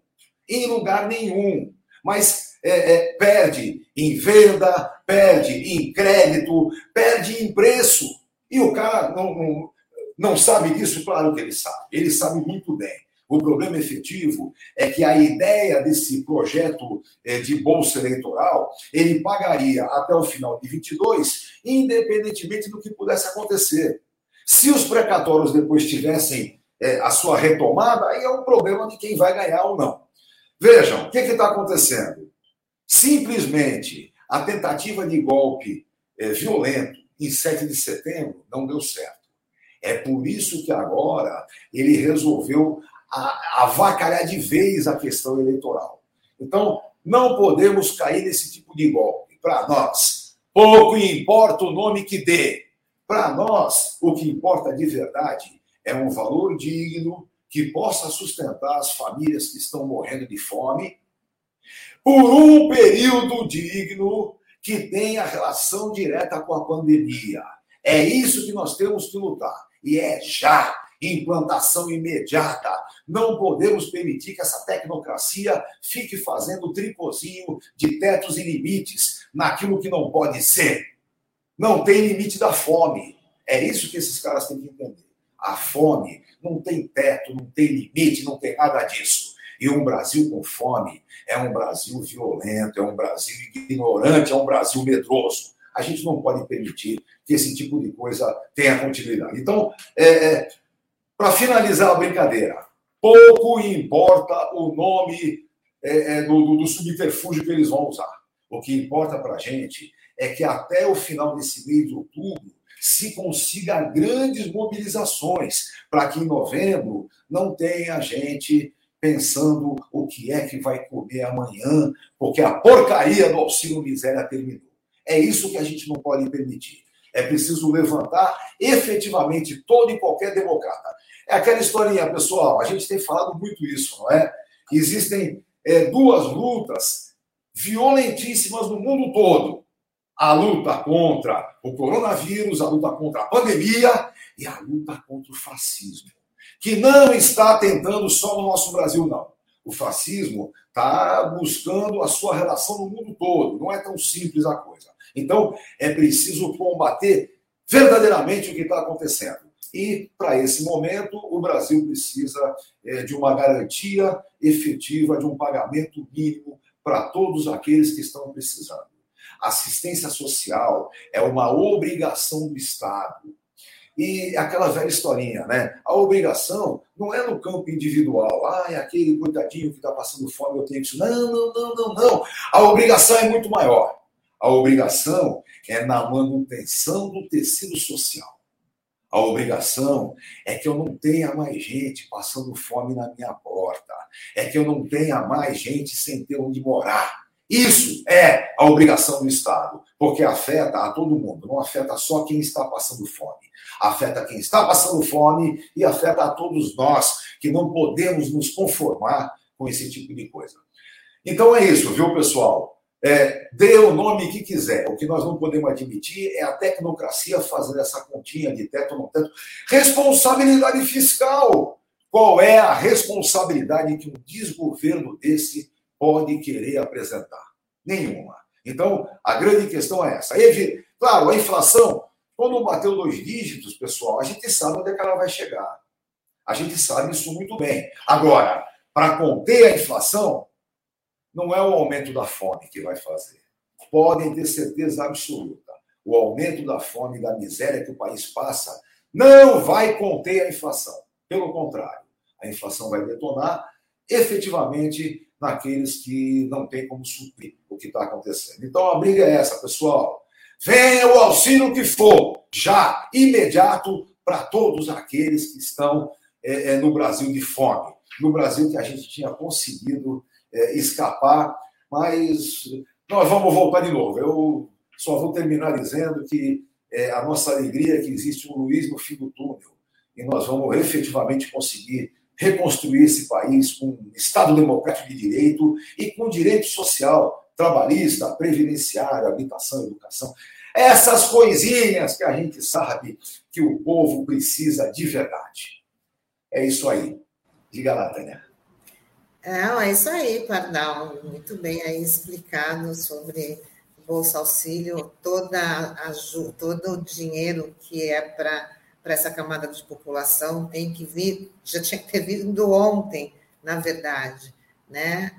Em lugar nenhum. Mas é, é, perde em venda, perde em crédito, perde em preço. E o cara não, não, não sabe disso? Claro que ele sabe. Ele sabe muito bem. O problema efetivo é que a ideia desse projeto de bolsa eleitoral, ele pagaria até o final de vinte e dois, independentemente do que pudesse acontecer. Se os precatórios depois tivessem é, a sua retomada, aí é um problema de quem vai ganhar ou não. Vejam, o que está acontecendo? Simplesmente, a tentativa de golpe é, violento em sete de setembro não deu certo. É por isso que agora ele resolveu avacalhar de vez a questão eleitoral. Então, não podemos cair nesse tipo de golpe. Para nós, pouco importa o nome que dê. Para nós, o que importa de verdade é um valor digno que possa sustentar as famílias que estão morrendo de fome por um período digno que tenha relação direta com a pandemia. É isso que nós temos que lutar. E é já. Implantação imediata. Não podemos permitir que essa tecnocracia fique fazendo tripozinho de tetos e limites naquilo que não pode ser. Não tem limite da fome. É isso que esses caras têm que entender. A fome não tem teto, não tem limite, não tem nada disso. E um Brasil com fome é um Brasil violento, é um Brasil ignorante, é um Brasil medroso. A gente não pode permitir que esse tipo de coisa tenha continuidade. Então, é... para finalizar a brincadeira, pouco importa o nome é, do, do subterfúgio que eles vão usar. O que importa para a gente é que até o final desse mês de outubro se consiga grandes mobilizações para que em novembro não tenha gente pensando o que é que vai comer amanhã, porque a porcaria do auxílio miséria terminou. É isso que a gente não pode permitir. É preciso levantar efetivamente todo e qualquer democrata. É aquela historinha, pessoal, a gente tem falado muito isso, não é? Existem é, duas lutas violentíssimas no mundo todo. A luta contra o coronavírus, a luta contra a pandemia e a luta contra o fascismo, que não está atentando só no nosso Brasil, não. O fascismo está buscando a sua relação no mundo todo, não é tão simples a coisa. Então, é preciso combater verdadeiramente o que está acontecendo. E, para esse momento, o Brasil precisa é, de uma garantia efetiva, de um pagamento mínimo para todos aqueles que estão precisando. Assistência social é uma obrigação do Estado. E aquela velha historinha, né? A obrigação não é no campo individual. Ah, é aquele coitadinho que está passando fome, eu tenho isso. Não, não, não, não, não. A obrigação é muito maior. A obrigação é na manutenção do tecido social. A obrigação é que eu não tenha mais gente passando fome na minha porta. É que eu não tenha mais gente sem ter onde morar. Isso é a obrigação do Estado, porque afeta a todo mundo. Não afeta só quem está passando fome. Afeta quem está passando fome e afeta a todos nós, que não podemos nos conformar com esse tipo de coisa. Então é isso, viu, pessoal? É, dê o nome que quiser. O que nós não podemos admitir é a tecnocracia fazendo essa continha de teto ou não teto. Responsabilidade fiscal. Qual é a responsabilidade que um desgoverno desse pode querer apresentar? Nenhuma. Então, a grande questão é essa. E, claro, a inflação, quando bateu dois dígitos, pessoal, a gente sabe onde é que ela vai chegar. A gente sabe isso muito bem. Agora, para conter a inflação, Não é o aumento da fome que vai fazer. Podem ter certeza absoluta. O aumento da fome e da miséria que o país passa não vai conter a inflação. Pelo contrário, a inflação vai detonar efetivamente naqueles que não têm como suprir o que está acontecendo. Então, a briga é essa, pessoal. Venha o auxílio que for, já, imediato, para todos aqueles que estão é, é, no Brasil de fome. No Brasil que a gente tinha conseguido é, escapar, mas nós vamos voltar de novo. Eu só vou terminar dizendo que é, a nossa alegria é que existe um Luiz no fim do túnel e nós vamos efetivamente conseguir reconstruir esse país com um Estado democrático de direito e com direito social, trabalhista, previdenciário, habitação, educação. Essas coisinhas que a gente sabe que o povo precisa de verdade. É isso aí. Diga lá, Tânia. É, é isso aí, Pardal. Muito bem aí explicado sobre Bolsa Auxílio, toda ajuda, todo o dinheiro que é para essa camada de população tem que vir, já tinha que ter vindo ontem, na verdade, né?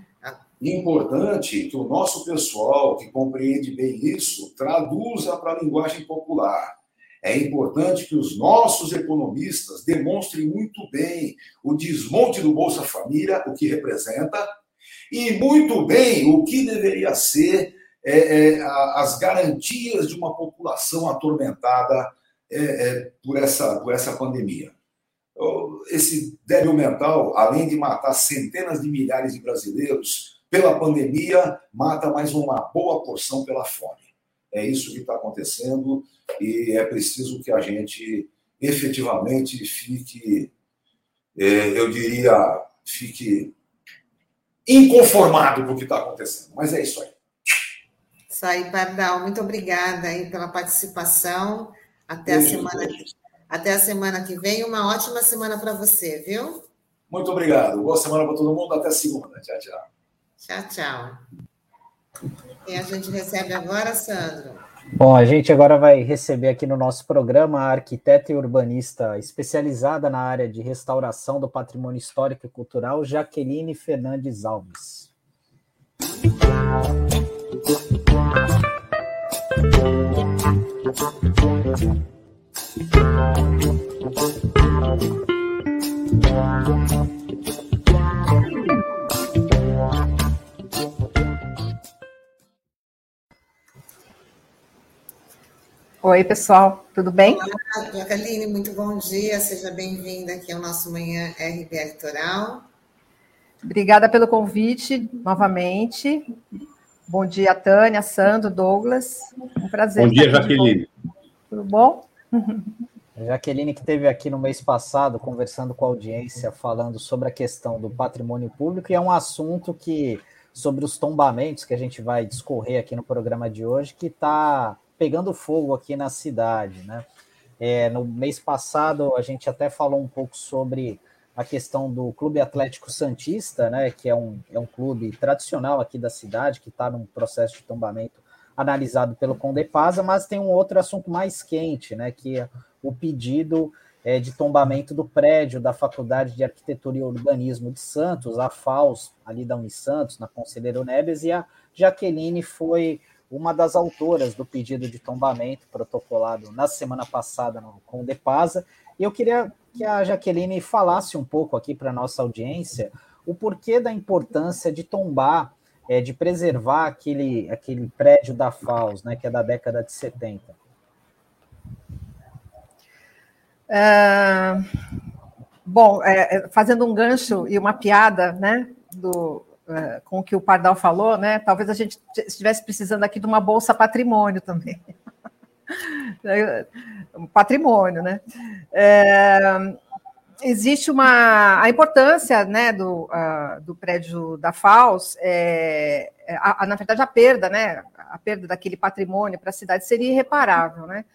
Importante que o nosso pessoal, que compreende bem isso, traduza para a linguagem popular. É importante que os nossos economistas demonstrem muito bem o desmonte do Bolsa Família, o que representa, e muito bem o que deveria ser é, é, as garantias de uma população atormentada é, é, por, essa, por essa pandemia. Esse débil mental, além de matar centenas de milhares de brasileiros pela pandemia, mata mais uma boa porção pela fome. É isso que está acontecendo e é preciso que a gente efetivamente fique, eu diria, fique inconformado com o que está acontecendo. Mas é isso aí. Isso aí, Pardal. Muito obrigada aí pela participação. Até a, semana, até a semana que vem. Uma ótima semana para você, viu? Muito obrigado. Boa semana para todo mundo. Até segunda. Tchau, tchau. Tchau, tchau. E a gente recebe agora, Sandro? Bom, a gente agora vai receber aqui no nosso programa a arquiteta e urbanista especializada na área de restauração do patrimônio histórico e cultural, Jaqueline Fernandes Alves. Oi, pessoal, tudo bem? Olá, Jaqueline, muito bom dia, seja bem-vinda aqui ao nosso Manhã R B A Litoral. Obrigada pelo convite, novamente. Bom dia, Tânia, Sandro, Douglas, um prazer. Bom dia, Jaqueline. Tudo bom? A Jaqueline que esteve aqui no mês passado, conversando com a audiência, falando sobre a questão do patrimônio público, e é um assunto que, sobre os tombamentos que a gente vai discorrer aqui no programa de hoje, que está pegando fogo aqui na cidade, né? É, no mês passado, a gente até falou um pouco sobre a questão do Clube Atlético Santista, né? Que é um, é um clube tradicional aqui da cidade, que está num processo de tombamento analisado pelo Condepasa, mas tem um outro assunto mais quente, né? Que é o pedido é, de tombamento do prédio da Faculdade de Arquitetura e Urbanismo de Santos, a FAUS, ali da Unisantos, na Conselheiro Neves, e a Jaqueline foi uma das autoras do pedido de tombamento protocolado na semana passada no Condepasa, e eu queria que a Jaqueline falasse um pouco aqui para a nossa audiência o porquê da importância de tombar, é, de preservar aquele, aquele prédio da FAUS, né, que é da década de setenta. É, bom, é, fazendo um gancho e uma piada, né, do... com o que o Pardal falou, né? Talvez a gente estivesse precisando aqui de uma bolsa patrimônio também. Um patrimônio, né? É, existe uma... A importância, né, do, uh, do prédio da FAUS, é, a, a, na verdade, a perda, né? A perda daquele patrimônio para a cidade seria irreparável, né?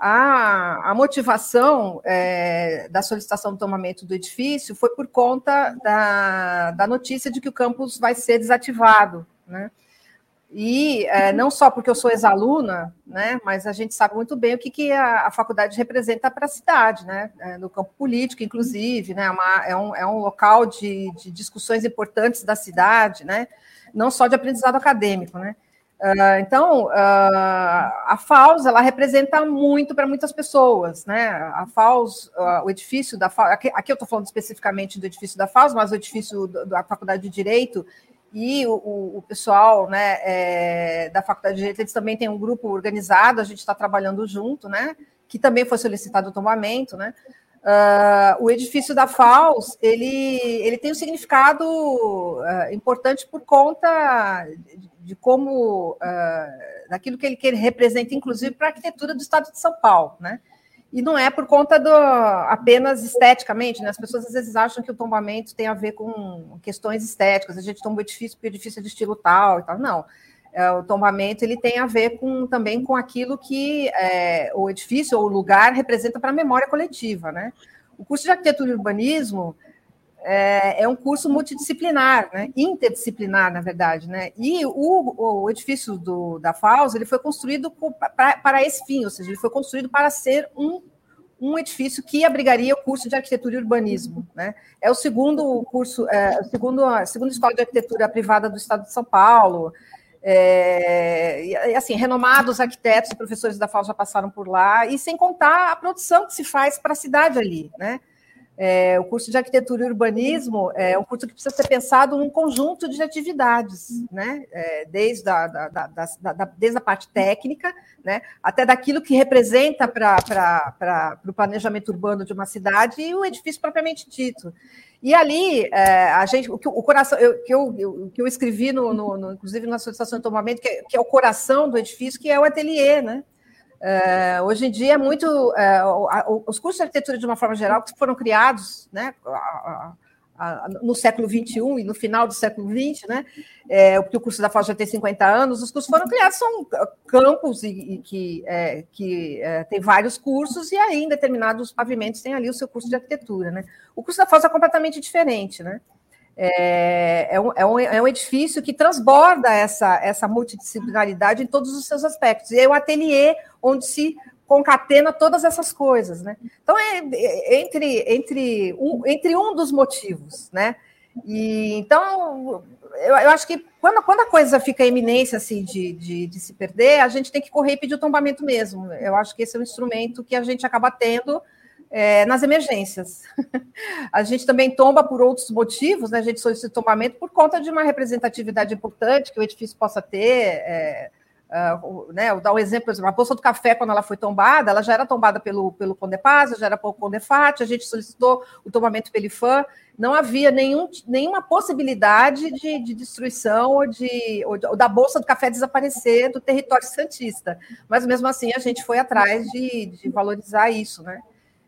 A, a motivação é, da solicitação do tombamento do edifício foi por conta da, da notícia de que o campus vai ser desativado, né? E é, não só porque eu sou ex-aluna, né, mas a gente sabe muito bem o que, que a, a faculdade representa para a cidade, né, é, no campo político, inclusive, né, uma, é, um, é um local de, de discussões importantes da cidade, né, não só de aprendizado acadêmico, né. Uh, então, uh, a FAUS, ela representa muito para muitas pessoas, né, a FAUS, uh, o edifício da FAUS, aqui, aqui eu estou falando especificamente do edifício da FAUS, mas o edifício do, da Faculdade de Direito e o, o pessoal, né, é, da Faculdade de Direito, eles também têm um grupo organizado, a gente está trabalhando junto, né, que também foi solicitado o tombamento, né, uh, o edifício da FAUS, ele, ele tem um significado uh, importante por conta de, de como, uh, daquilo que ele, que ele representa, inclusive, para a arquitetura do Estado de São Paulo, né, e não é por conta do apenas esteticamente, né? As pessoas às vezes acham que o tombamento tem a ver com questões estéticas, a gente tomba o edifício porque o edifício é de estilo tal e tal. Não, é, o tombamento ele tem a ver com, também com aquilo que é, o edifício ou o lugar representa para a memória coletiva, né? O curso de arquitetura e urbanismo é, é um curso multidisciplinar, né? Interdisciplinar, na verdade, né? E o, o edifício do, da FAUS ele foi construído para, para esse fim, ou seja, ele foi construído para ser um um edifício que abrigaria o curso de arquitetura e urbanismo, né? É o segundo curso, é, o segundo, a segunda escola de arquitetura privada do Estado de São Paulo, é, e, assim, renomados arquitetos e professores da FAUS já passaram por lá, e sem contar a produção que se faz para a cidade ali, né? É, o curso de arquitetura e urbanismo é um curso que precisa ser pensado num conjunto de atividades, né? É, desde, a, da, da, da, da, desde a parte técnica, né? Até daquilo que representa para o planejamento urbano de uma cidade e o edifício propriamente dito. E ali, é, a gente, o, o coração, eu, que, eu, eu, que eu escrevi, no, no, no, inclusive, na solicitação de tombamento, que é, que é o coração do edifício, que é o ateliê, né? Uh, hoje em dia é muito uh, os cursos de arquitetura de uma forma geral que foram criados, né, no século vinte e um e no final do século vinte, né, é, porque o curso da FAUS já tem cinquenta anos, os cursos foram criados, são campos e, e que, é, que é, tem vários cursos e aí em determinados pavimentos tem ali o seu curso de arquitetura, né. O curso da FAUS é completamente diferente, né. É, é, um, é, um, é um edifício que transborda essa, essa multidisciplinaridade em todos os seus aspectos. E é um ateliê onde se concatena todas essas coisas, né? Então, é, é entre, entre, um, entre um dos motivos, né? E, então, eu, eu acho que quando, quando a coisa fica em iminência assim, de, de, de se perder, a gente tem que correr e pedir o tombamento mesmo. Eu acho que esse é um instrumento que a gente acaba tendo... É, nas emergências. A gente também tomba por outros motivos, né? A gente solicita o tombamento por conta de uma representatividade importante que o edifício possa ter. É, uh, né? Eu dar um exemplo, por exemplo, a Bolsa do Café, quando ela foi tombada, ela já era tombada pelo, pelo Condepasa, já era pelo Condefat, a gente solicitou o tombamento pelo I F A M, não havia nenhum, nenhuma possibilidade de, de destruição ou, de, ou, ou da Bolsa do Café desaparecer do território santista. Mas, mesmo assim, a gente foi atrás de, de valorizar isso, né?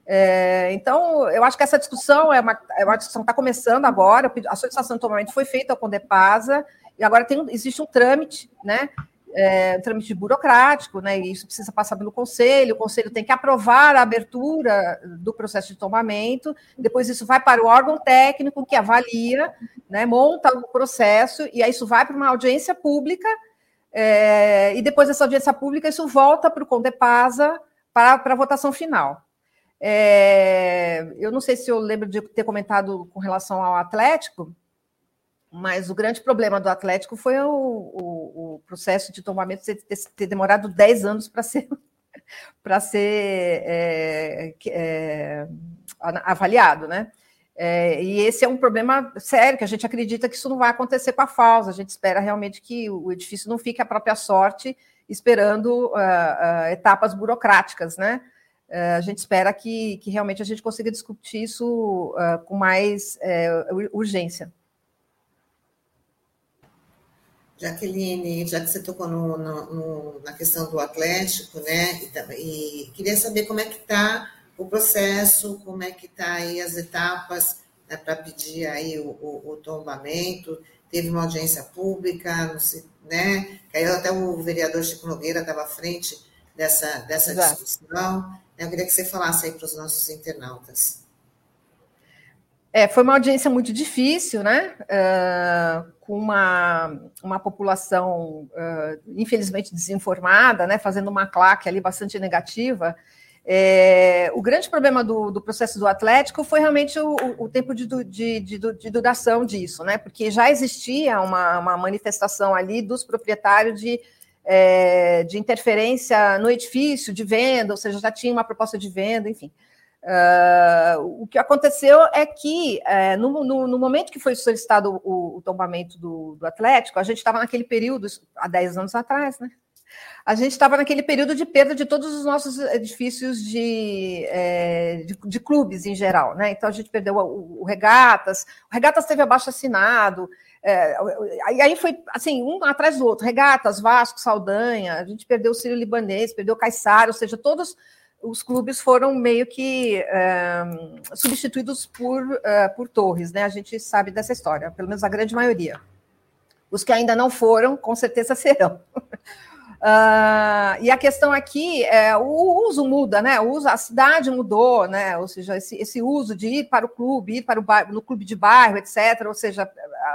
É, então, eu acho que essa discussão é uma, é uma discussão que está começando agora. A solicitação de tombamento foi feita ao Condepasa e agora tem, existe um trâmite, né? É, um trâmite burocrático, né? E isso precisa passar pelo Conselho. O Conselho tem que aprovar a abertura do processo de tombamento. Depois, isso vai para o órgão técnico que avalia, né? Monta o processo e aí isso vai para uma audiência pública. É, e depois dessa audiência pública, isso volta para o Condepasa para, para a votação final. É, eu não sei se eu lembro de ter comentado com relação ao Atlético, mas o grande problema do Atlético foi o, o, o processo de tombamento ter, ter demorado dez anos para ser, para ser é, é, avaliado, né? É, e esse é um problema sério, que a gente acredita que isso não vai acontecer com a FAUS, a gente espera realmente que o edifício não fique à própria sorte esperando uh, uh, etapas burocráticas, né? A gente espera que, que realmente a gente consiga discutir isso uh, com mais uh, urgência. Jaqueline, já que você tocou no, no, no, na questão do Atlético, né? E, e queria saber como é que está o processo, como é que está aí as etapas, né, para pedir aí o, o, o tombamento. Teve uma audiência pública, não sei, né? Caiu até o vereador Chico Nogueira estava à frente dessa, dessa discussão. Eu queria que você falasse aí para os nossos internautas. É, foi uma audiência muito difícil, né? Uh, com uma, uma população, uh, infelizmente, desinformada, né? Fazendo uma claque ali bastante negativa. É, o grande problema do, do processo do Atlético foi realmente o, o tempo de, de, de, de duração disso, né? Porque já existia uma, uma manifestação ali dos proprietários de, é, de interferência no edifício, de venda, ou seja, já tinha uma proposta de venda, enfim. Uh, o que aconteceu é que, uh, no, no, no momento que foi solicitado o, o tombamento do, do Atlético, a gente estava naquele período, há dez anos atrás, né? A gente estava naquele período de perda de todos os nossos edifícios de, é, de, de clubes em geral, né? Então, a gente perdeu o, o Regatas, o Regatas teve abaixo-assinado, é, aí foi, assim, um atrás do outro, Regatas, Vasco, Saldanha, a gente perdeu o Sírio Libanês, perdeu o Caiçara, ou seja, todos... os clubes foram meio que é, substituídos por, é, por torres, né? A gente sabe dessa história, pelo menos a grande maioria. Os que ainda não foram, com certeza serão. uh, e a questão aqui é o uso muda, né? O uso, a cidade mudou, né? Ou seja, esse, esse uso de ir para o clube, ir para o bairro, no clube de bairro, etcétera. Ou seja,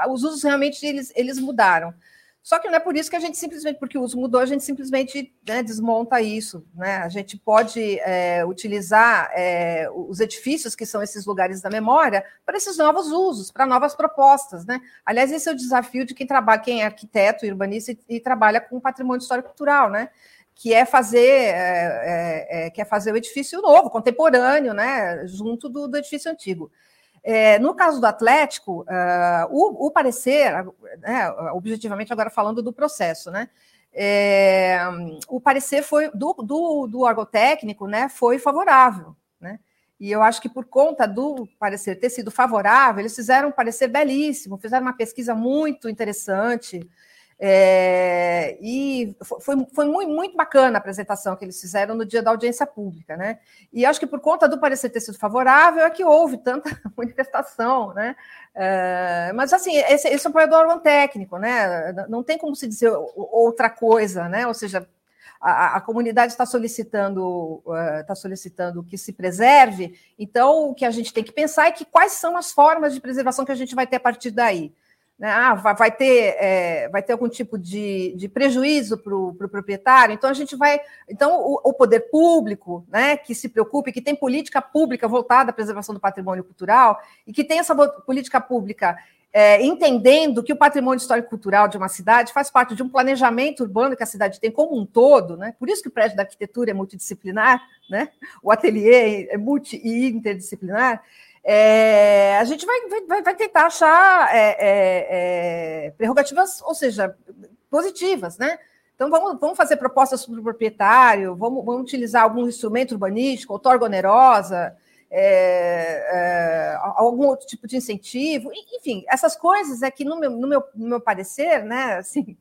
os usos realmente eles, eles mudaram. Só que não é por isso que a gente simplesmente, porque o uso mudou, a gente simplesmente, né, desmonta isso, né? A gente pode é, utilizar é, os edifícios, que são esses lugares da memória, para esses novos usos, para novas propostas, né? Aliás, esse é o desafio de quem trabalha, quem é arquiteto, urbanista e, e trabalha com patrimônio histórico-cultural, né? Que é fazer, é, é, é, que é fazer o edifício novo, contemporâneo, né? Junto do, do edifício antigo. É, no caso do Atlético, uh, o, o parecer, né, objetivamente agora falando do processo, né, é, o parecer foi do, do, do órgão técnico, né, foi favorável, né, e eu acho que por conta do parecer ter sido favorável, eles fizeram um parecer belíssimo, fizeram uma pesquisa muito interessante, é, e foi, foi muito, muito bacana a apresentação que eles fizeram no dia da audiência pública, né? E acho que por conta do parecer ter sido favorável é que houve tanta manifestação, né? É, mas assim, esse, esse apoio é do órgão técnico, né? Não tem como se dizer outra coisa, né? Ou seja, a, a comunidade está solicitando, está solicitando que se preserve, então o que a gente tem que pensar é que quais são as formas de preservação que a gente vai ter a partir daí. Ah, vai ter, é, vai ter algum tipo de, de prejuízo para o pro proprietário, então a gente vai. Então, o, o poder público, né, que se preocupe, que tem política pública voltada à preservação do patrimônio cultural e que tem essa política pública é, entendendo que o patrimônio histórico-cultural de uma cidade faz parte de um planejamento urbano que a cidade tem como um todo, né? Por isso que o prédio da arquitetura é multidisciplinar, né? O ateliê é multi e interdisciplinar. É, a gente vai, vai, vai tentar achar é, é, é, prerrogativas, ou seja, positivas, né? Então, vamos, vamos fazer propostas sobre o proprietário, vamos, vamos utilizar algum instrumento urbanístico, outorga onerosa, é, é, algum outro tipo de incentivo, enfim, essas coisas é que, no meu, no meu, no meu parecer, né, assim...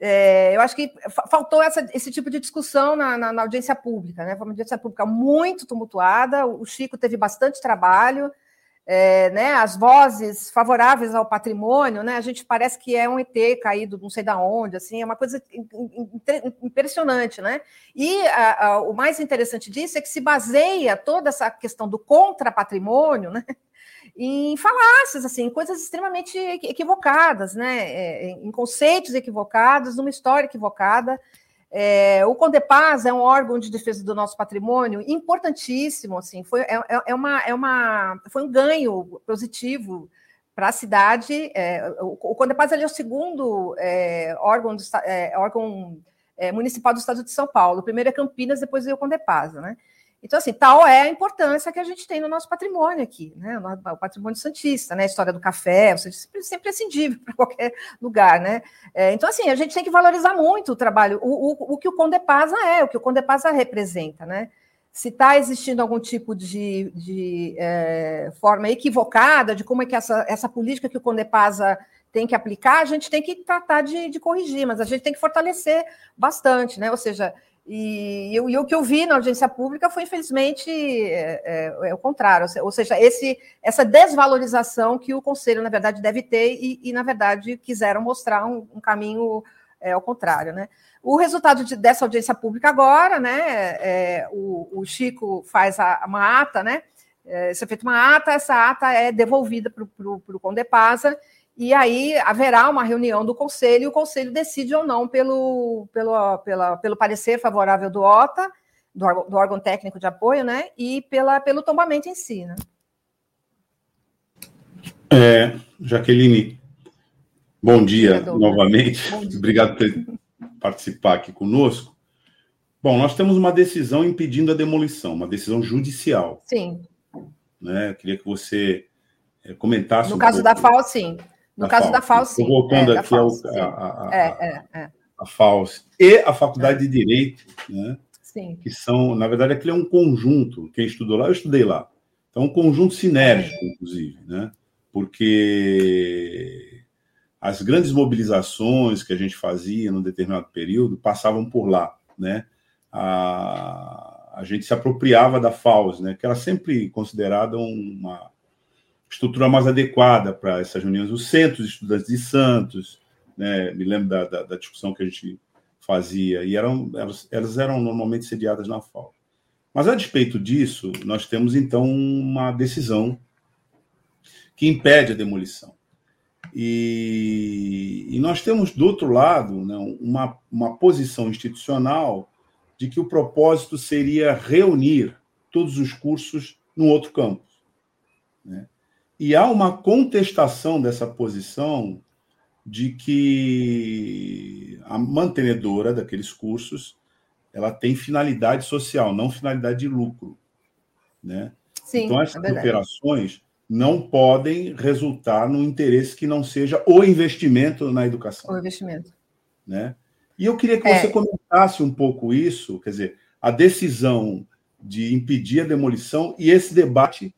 É, eu acho que faltou essa, esse tipo de discussão na, na, na audiência pública, né? Foi uma audiência pública muito tumultuada, o Chico teve bastante trabalho, é, né? As vozes favoráveis ao patrimônio, né? A gente parece que é um E T caído não sei de onde, assim, é uma coisa impressionante, né? E a, a, o mais interessante disso é que se baseia toda essa questão do contra-patrimônio, né? Em falácias, assim, coisas extremamente equivocadas, né? Em conceitos equivocados, numa história equivocada. É, o Condepasa é um órgão de defesa do nosso patrimônio importantíssimo, assim, foi, é, é uma, é uma, foi um ganho positivo para a cidade. É, o, o Condepasa ele é o segundo é, órgão, do, é, órgão é, municipal do estado de São Paulo. O primeiro é Campinas, depois veio o Condepasa, né? Então, assim, tal é a importância que a gente tem no nosso patrimônio aqui, né? O patrimônio santista, né? A história do café, ou seja, sempre é imprescindível para qualquer lugar, né? É, então, assim, a gente tem que valorizar muito o trabalho, o, o, o que o Condepasa é, o que o Condepasa representa, né? Se está existindo algum tipo de, de é, forma equivocada de como é que essa, essa política que o Condepasa tem que aplicar, a gente tem que tratar de, de corrigir, mas a gente tem que fortalecer bastante, né? Ou seja... E, eu, e o que eu vi na audiência pública foi, infelizmente, é, é, é o contrário. Ou seja, esse, essa desvalorização que o Conselho, na verdade, deve ter e, e na verdade, quiseram mostrar um, um caminho é, ao contrário, né? O resultado de, dessa audiência pública agora, né? É, o, o Chico faz a, uma ata, né? Isso é feita uma ata, essa ata é devolvida para o Condepasa, e aí haverá uma reunião do Conselho, e o Conselho decide ou não pelo, pelo, pela, pelo parecer favorável do OTA, do, do órgão técnico de apoio, né, e pela, pelo tombamento em si. Né? É, Jaqueline, bom dia, Obrigado, novamente. Bom dia. Obrigado por participar aqui conosco. Bom, nós temos uma decisão impedindo a demolição, uma decisão judicial. Sim. Né? Eu queria que você comentasse... No um caso pouco. da FAUS, sim. No da caso FAUS. da FAUS, sim. Estou voltando é, aqui FAUS, ao, a, a, é, é, é. a FAUS e a Faculdade é. de Direito, né? Sim. Que são, na verdade, aquilo é um conjunto. Quem estudou lá, eu estudei lá. Então, um conjunto sinérgico, é. inclusive, né? Porque as grandes mobilizações que a gente fazia num determinado período passavam por lá, né? A, a gente se apropriava da FAUS, né, que era sempre considerada uma estrutura mais adequada para essas reuniões. Os centros de estudantes de Santos, né, me lembro da, da, da discussão que a gente fazia, e eram, elas, elas eram normalmente sediadas na FAUS. Mas, a despeito disso, nós temos, então, uma decisão que impede a demolição. E, e nós temos, do outro lado, né, uma, uma posição institucional de que o propósito seria reunir todos os cursos num outro campus. Né? E há uma contestação dessa posição de que a mantenedora daqueles cursos ela tem finalidade social, não finalidade de lucro. Né? Sim, então, essas é operações não podem resultar num interesse que não seja o investimento na educação. O investimento. Né? E eu queria que você é. comentasse um pouco isso, quer dizer, a decisão de impedir a demolição e esse debate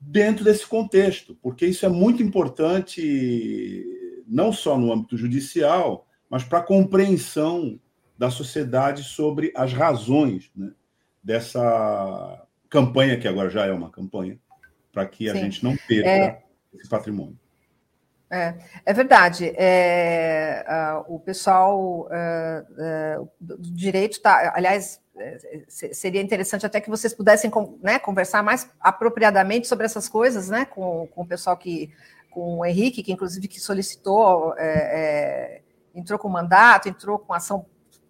dentro desse contexto, porque isso é muito importante, não só no âmbito judicial, mas para a compreensão da sociedade sobre as razões, né, dessa campanha, que agora já é uma campanha, para que a Sim. gente não perca é... esse patrimônio. É, é verdade, é, uh, o pessoal uh, uh, do direito está, aliás, seria interessante até que vocês pudessem, né, conversar mais apropriadamente sobre essas coisas, né, com, com o pessoal que, com o Henrique, que inclusive que solicitou, é, é, entrou com mandato, entrou com ação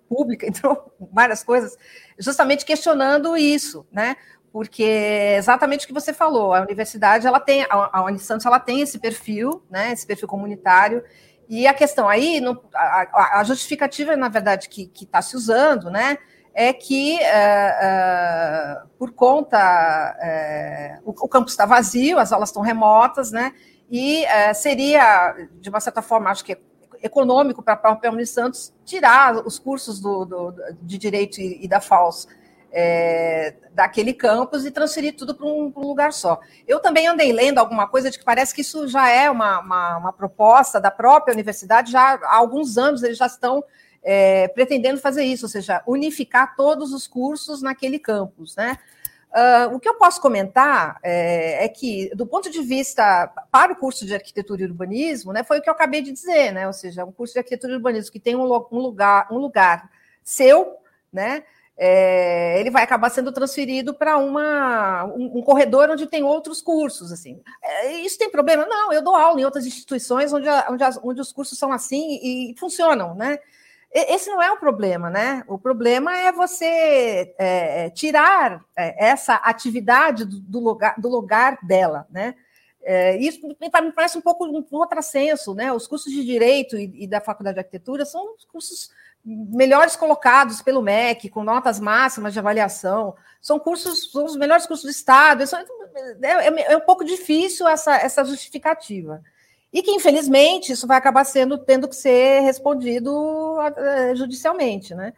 pública, entrou com várias coisas, justamente questionando isso, né? Porque é exatamente o que você falou, a universidade, ela tem, a Unisantos, ela tem esse perfil, né, esse perfil comunitário, e a questão aí, não, a, a justificativa, na verdade, que está se usando, né, é que, uh, uh, por conta, uh, o, o campus está vazio, as aulas estão remotas, né, e uh, seria, de uma certa forma, acho que é econômico para a própria Unisantos tirar os cursos do, do, de Direito e, e da FAUS, É, daquele campus e transferir tudo para um, um lugar só. Eu também andei lendo alguma coisa de que parece que isso já é uma, uma, uma proposta da própria universidade, já há alguns anos eles já estão é, pretendendo fazer isso, ou seja, unificar todos os cursos naquele campus, né? Uh, o que eu posso comentar é, é que, do ponto de vista para o curso de Arquitetura e Urbanismo, né, foi o que eu acabei de dizer, né? Ou seja, um curso de Arquitetura e Urbanismo que tem um, um, lugar, um lugar seu, né? É, ele vai acabar sendo transferido para uma, um, um corredor onde tem outros cursos, assim. É, isso tem problema? Não, eu dou aula em outras instituições onde, a, onde, as, onde os cursos são assim e, e funcionam, né? E, esse não é o problema, né? O problema é você é, tirar é, essa atividade do, do, lugar, do lugar dela, né? É, isso me parece um pouco um, um contrassenso, né? Os cursos de Direito e, e da Faculdade de Arquitetura são cursos melhores colocados pelo M E C, com notas máximas de avaliação, são cursos, são os melhores cursos do Estado, é, é um pouco difícil essa, essa justificativa. E que, infelizmente, isso vai acabar sendo, tendo que ser respondido judicialmente, né?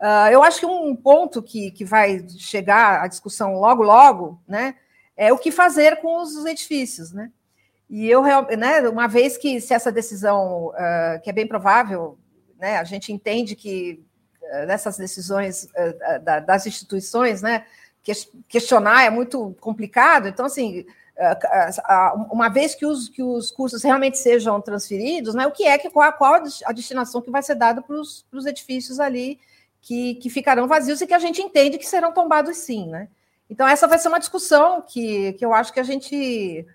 Uh, eu acho que um ponto que, que vai chegar à discussão logo, logo, né, é o que fazer com os edifícios, né? E eu, né, uma vez que se essa decisão, uh, que é bem provável, né, a gente entende que nessas decisões das instituições, né, questionar é muito complicado. Então, assim, uma vez que os, que os cursos realmente sejam transferidos, né, o que é que qual, qual a destinação que vai ser dada para os edifícios ali que, que ficarão vazios e que a gente entende que serão tombados, sim, né? Então, essa vai ser uma discussão que, que eu acho que a gente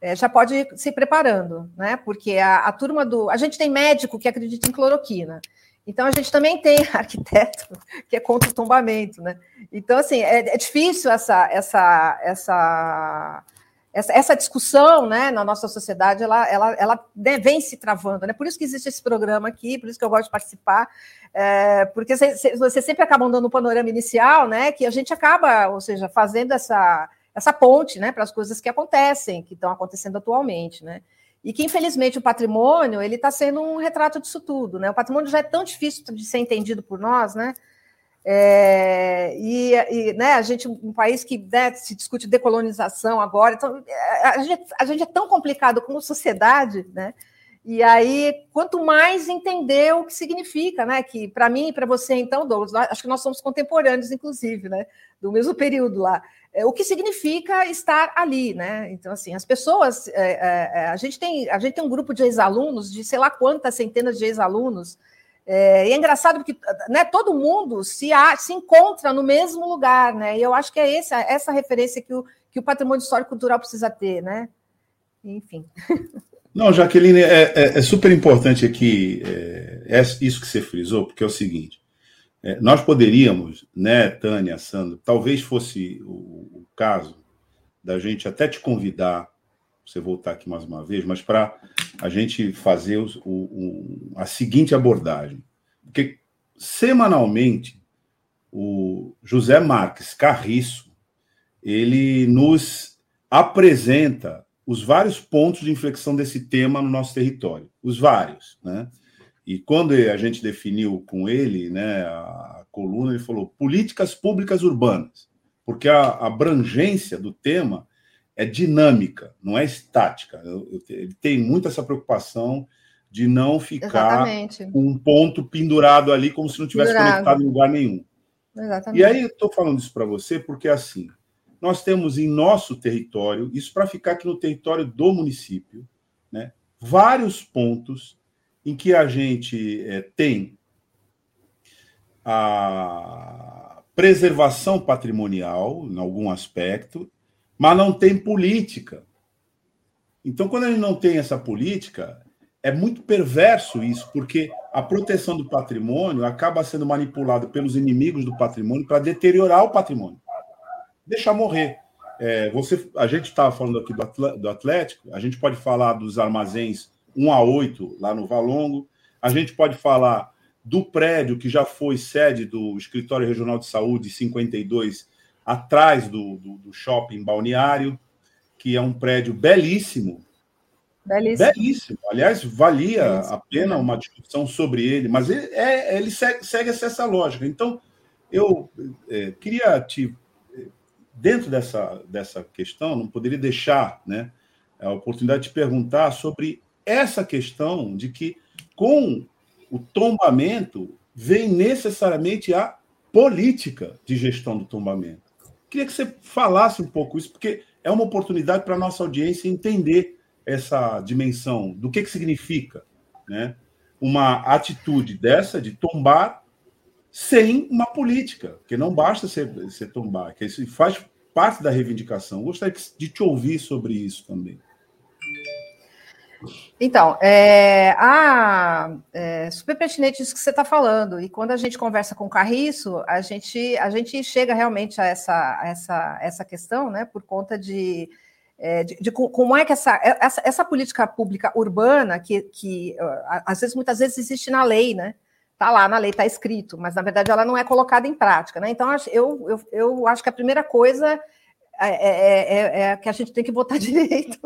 é, já pode ir se preparando, né? Porque a, a turma do... A gente tem médico que acredita em cloroquina. Então, a gente também tem arquiteto que é contra o tombamento, né? Então, assim, é, é difícil essa, essa, essa, essa, essa discussão, né, na nossa sociedade, ela, ela, ela vem se travando, né? Por isso que existe esse programa aqui, por isso que eu gosto de participar, é, porque vocês sempre acabam dando um panorama inicial, né, que a gente acaba, ou seja, fazendo essa, essa ponte, né, para as coisas que acontecem, que estão acontecendo atualmente, né? E que, infelizmente, o patrimônio ele está sendo um retrato disso tudo, né? O patrimônio já é tão difícil de ser entendido por nós, né? É, e e né, a gente, um país que, né, se discute decolonização agora, então, a, gente, a gente é tão complicado como sociedade, né? E aí, quanto mais entender o que significa, né? Que para mim e para você, então, Douglas, nós, acho que nós somos contemporâneos, inclusive, né? Do mesmo período lá. É, o que significa estar ali, né? Então, assim, as pessoas... É, é, a, gente tem, a gente tem um grupo de ex-alunos, de sei lá quantas centenas de ex-alunos, é, e é engraçado porque, né, todo mundo se, a, se encontra no mesmo lugar, né? E eu acho que é essa, essa referência que o, que o patrimônio histórico-cultural precisa ter, né? Enfim. Não, Jaqueline, é, é, é super importante aqui é, é isso que você frisou, porque é o seguinte, é, nós poderíamos, né, Tânia, Sandro, talvez fosse o, o caso da gente até te convidar, você voltar aqui mais uma vez, mas para a gente fazer o, o, a seguinte abordagem, porque semanalmente o José Marques Carriço, ele nos apresenta os vários pontos de inflexão desse tema no nosso território, os vários, né? E quando a gente definiu com ele, né, a coluna, ele falou políticas públicas urbanas, porque a abrangência do tema é dinâmica, não é estática. Ele tem muito essa preocupação de não ficar com um ponto pendurado ali como se não tivesse pendurado, conectado em lugar nenhum. Exatamente. E aí eu estou falando isso para você porque, assim, nós temos em nosso território, isso para ficar aqui no território do município, né, vários pontos em que a gente é, tem a preservação patrimonial, em algum aspecto, mas não tem política. Então, quando a gente não tem essa política, é muito perverso isso, porque a proteção do patrimônio acaba sendo manipulada pelos inimigos do patrimônio para deteriorar o patrimônio. Deixar morrer. É, você, a gente estava falando aqui do Atlético, a gente pode falar dos armazéns um a oito lá no Valongo, a gente pode falar do prédio que já foi sede do Escritório Regional de Saúde cinquenta e dois, atrás do, do, do shopping balneário, que é um prédio belíssimo. Belíssimo. belíssimo. Aliás, valia belíssimo. a pena uma discussão sobre ele, mas ele, é, ele segue, segue essa lógica. Então, eu é, queria te... Dentro dessa, dessa questão, não poderia deixar, né, a oportunidade de perguntar sobre essa questão de que, com o tombamento, vem necessariamente a política de gestão do tombamento. Queria que você falasse um pouco isso, porque é uma oportunidade para a nossa audiência entender essa dimensão, do que, que significa, né, uma atitude dessa de tombar sem uma política, porque não basta você tombar, que isso faz parte da reivindicação. Gostaria de te ouvir sobre isso também. Então, é, a, é super pertinente isso que você está falando, e quando a gente conversa com o Carriço, a gente, a gente chega realmente a essa, a essa, essa questão, né, por conta de, de, de como é que essa, essa, essa política pública urbana, que, que às vezes, muitas vezes existe na lei, né? Está lá, na lei está escrito, mas, na verdade, ela não é colocada em prática, né? Então, eu, eu, eu acho que a primeira coisa é, é, é, é que a gente tem que votar direito.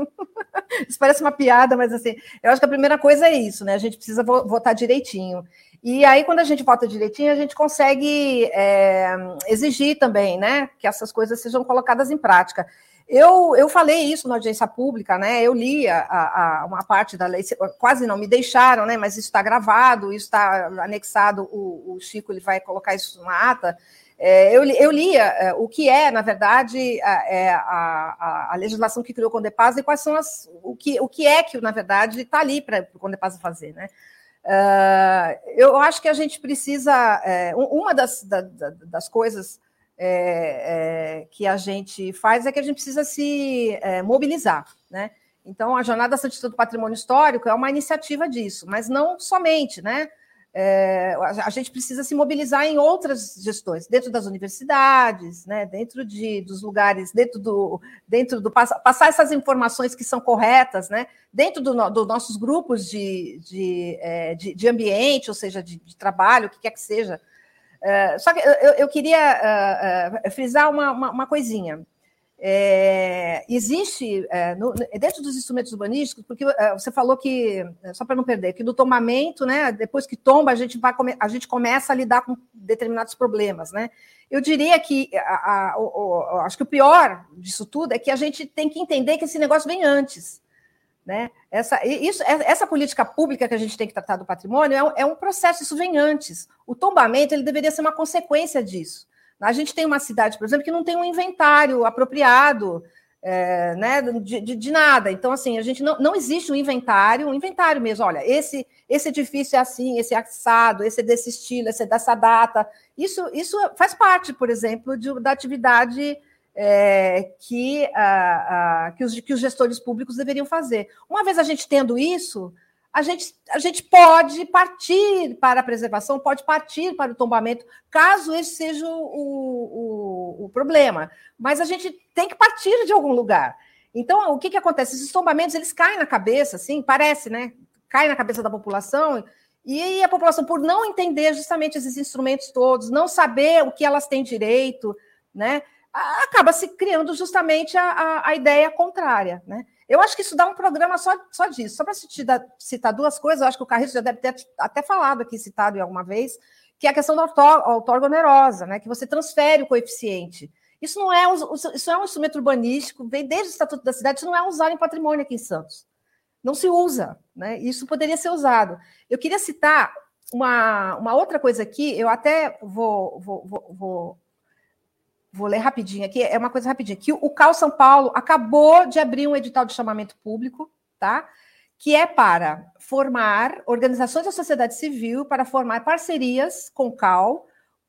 Isso parece uma piada, mas, assim, eu acho que a primeira coisa é isso, né? A gente precisa votar direitinho. E aí, quando a gente vota direitinho, a gente consegue é, exigir também, né, que essas coisas sejam colocadas em prática. Eu, eu falei isso na audiência pública, né? Eu li a, a, uma parte da lei, quase não me deixaram, né? Mas isso está gravado, isso está anexado, o, o Chico ele vai colocar isso na ata. É, eu, eu li a, o que é, na verdade, a, a, a legislação que criou o Condepasa e quais são as, o, que, o que é que, na verdade, está ali para o Condepasa fazer, né? Uh, eu acho que a gente precisa... É, uma das, da, das coisas... é, é, que a gente faz é que a gente precisa se é, mobilizar, né? Então, a Jornada Santista do Patrimônio Histórico é uma iniciativa disso, mas não somente, né? É, a gente precisa se mobilizar em outras gestões, dentro das universidades, né, dentro de, dos lugares, dentro do, dentro do passar essas informações que são corretas, né, dentro dos do nossos grupos de, de, de, de ambiente, ou seja, de, de trabalho, o que quer que seja. É, só que eu, eu queria é, frisar uma, uma, uma coisinha. É, existe, é, no, dentro dos instrumentos urbanísticos, porque é, você falou que, só para não perder, que do tombamento, né, depois que tomba, a gente, vai come, a gente começa a lidar com determinados problemas, né? Eu diria que, a, a, a, a, acho que o pior disso tudo é que a gente tem que entender que esse negócio vem antes, né? Essa, isso, essa política pública que a gente tem que tratar do patrimônio é um, é um processo, isso vem antes. O tombamento ele deveria ser uma consequência disso. A gente tem uma cidade, por exemplo, que não tem um inventário apropriado, é, né, de, de, de nada. Então, assim, a gente não, não existe um inventário, um inventário mesmo. Olha, esse, esse edifício é assim, esse é assado, esse é desse estilo, esse é dessa data. Isso, isso faz parte, por exemplo, de, da atividade é, que, a, a, que, os, que os gestores públicos deveriam fazer. Uma vez a gente tendo isso, A gente, a gente pode partir para a preservação, pode partir para o tombamento, caso esse seja o, o, o problema. Mas a gente tem que partir de algum lugar. Então, o que, que acontece? Esses tombamentos, eles caem na cabeça, assim, parece, né? Caem na cabeça da população, e a população, por não entender justamente esses instrumentos todos, não saber o que elas têm direito, né? Acaba se criando justamente a, a, a ideia contrária, né? Eu acho que isso dá um programa só, só disso. Só para citar duas coisas, eu acho que o Carriço já deve ter até falado aqui, citado em alguma vez, que é a questão da outorga onerosa, né? Que você transfere o coeficiente. Isso não é, isso é um instrumento urbanístico, vem desde o Estatuto da Cidade, isso não é usado em patrimônio aqui em Santos. Não se usa, né? Isso poderia ser usado. Eu queria citar uma, uma outra coisa aqui, eu até vou... vou, vou, vou Vou ler rapidinho aqui, é uma coisa rapidinha, que o C A U São Paulo acabou de abrir um edital de chamamento público, tá? Que é para formar organizações da sociedade civil, para formar parcerias com o C A U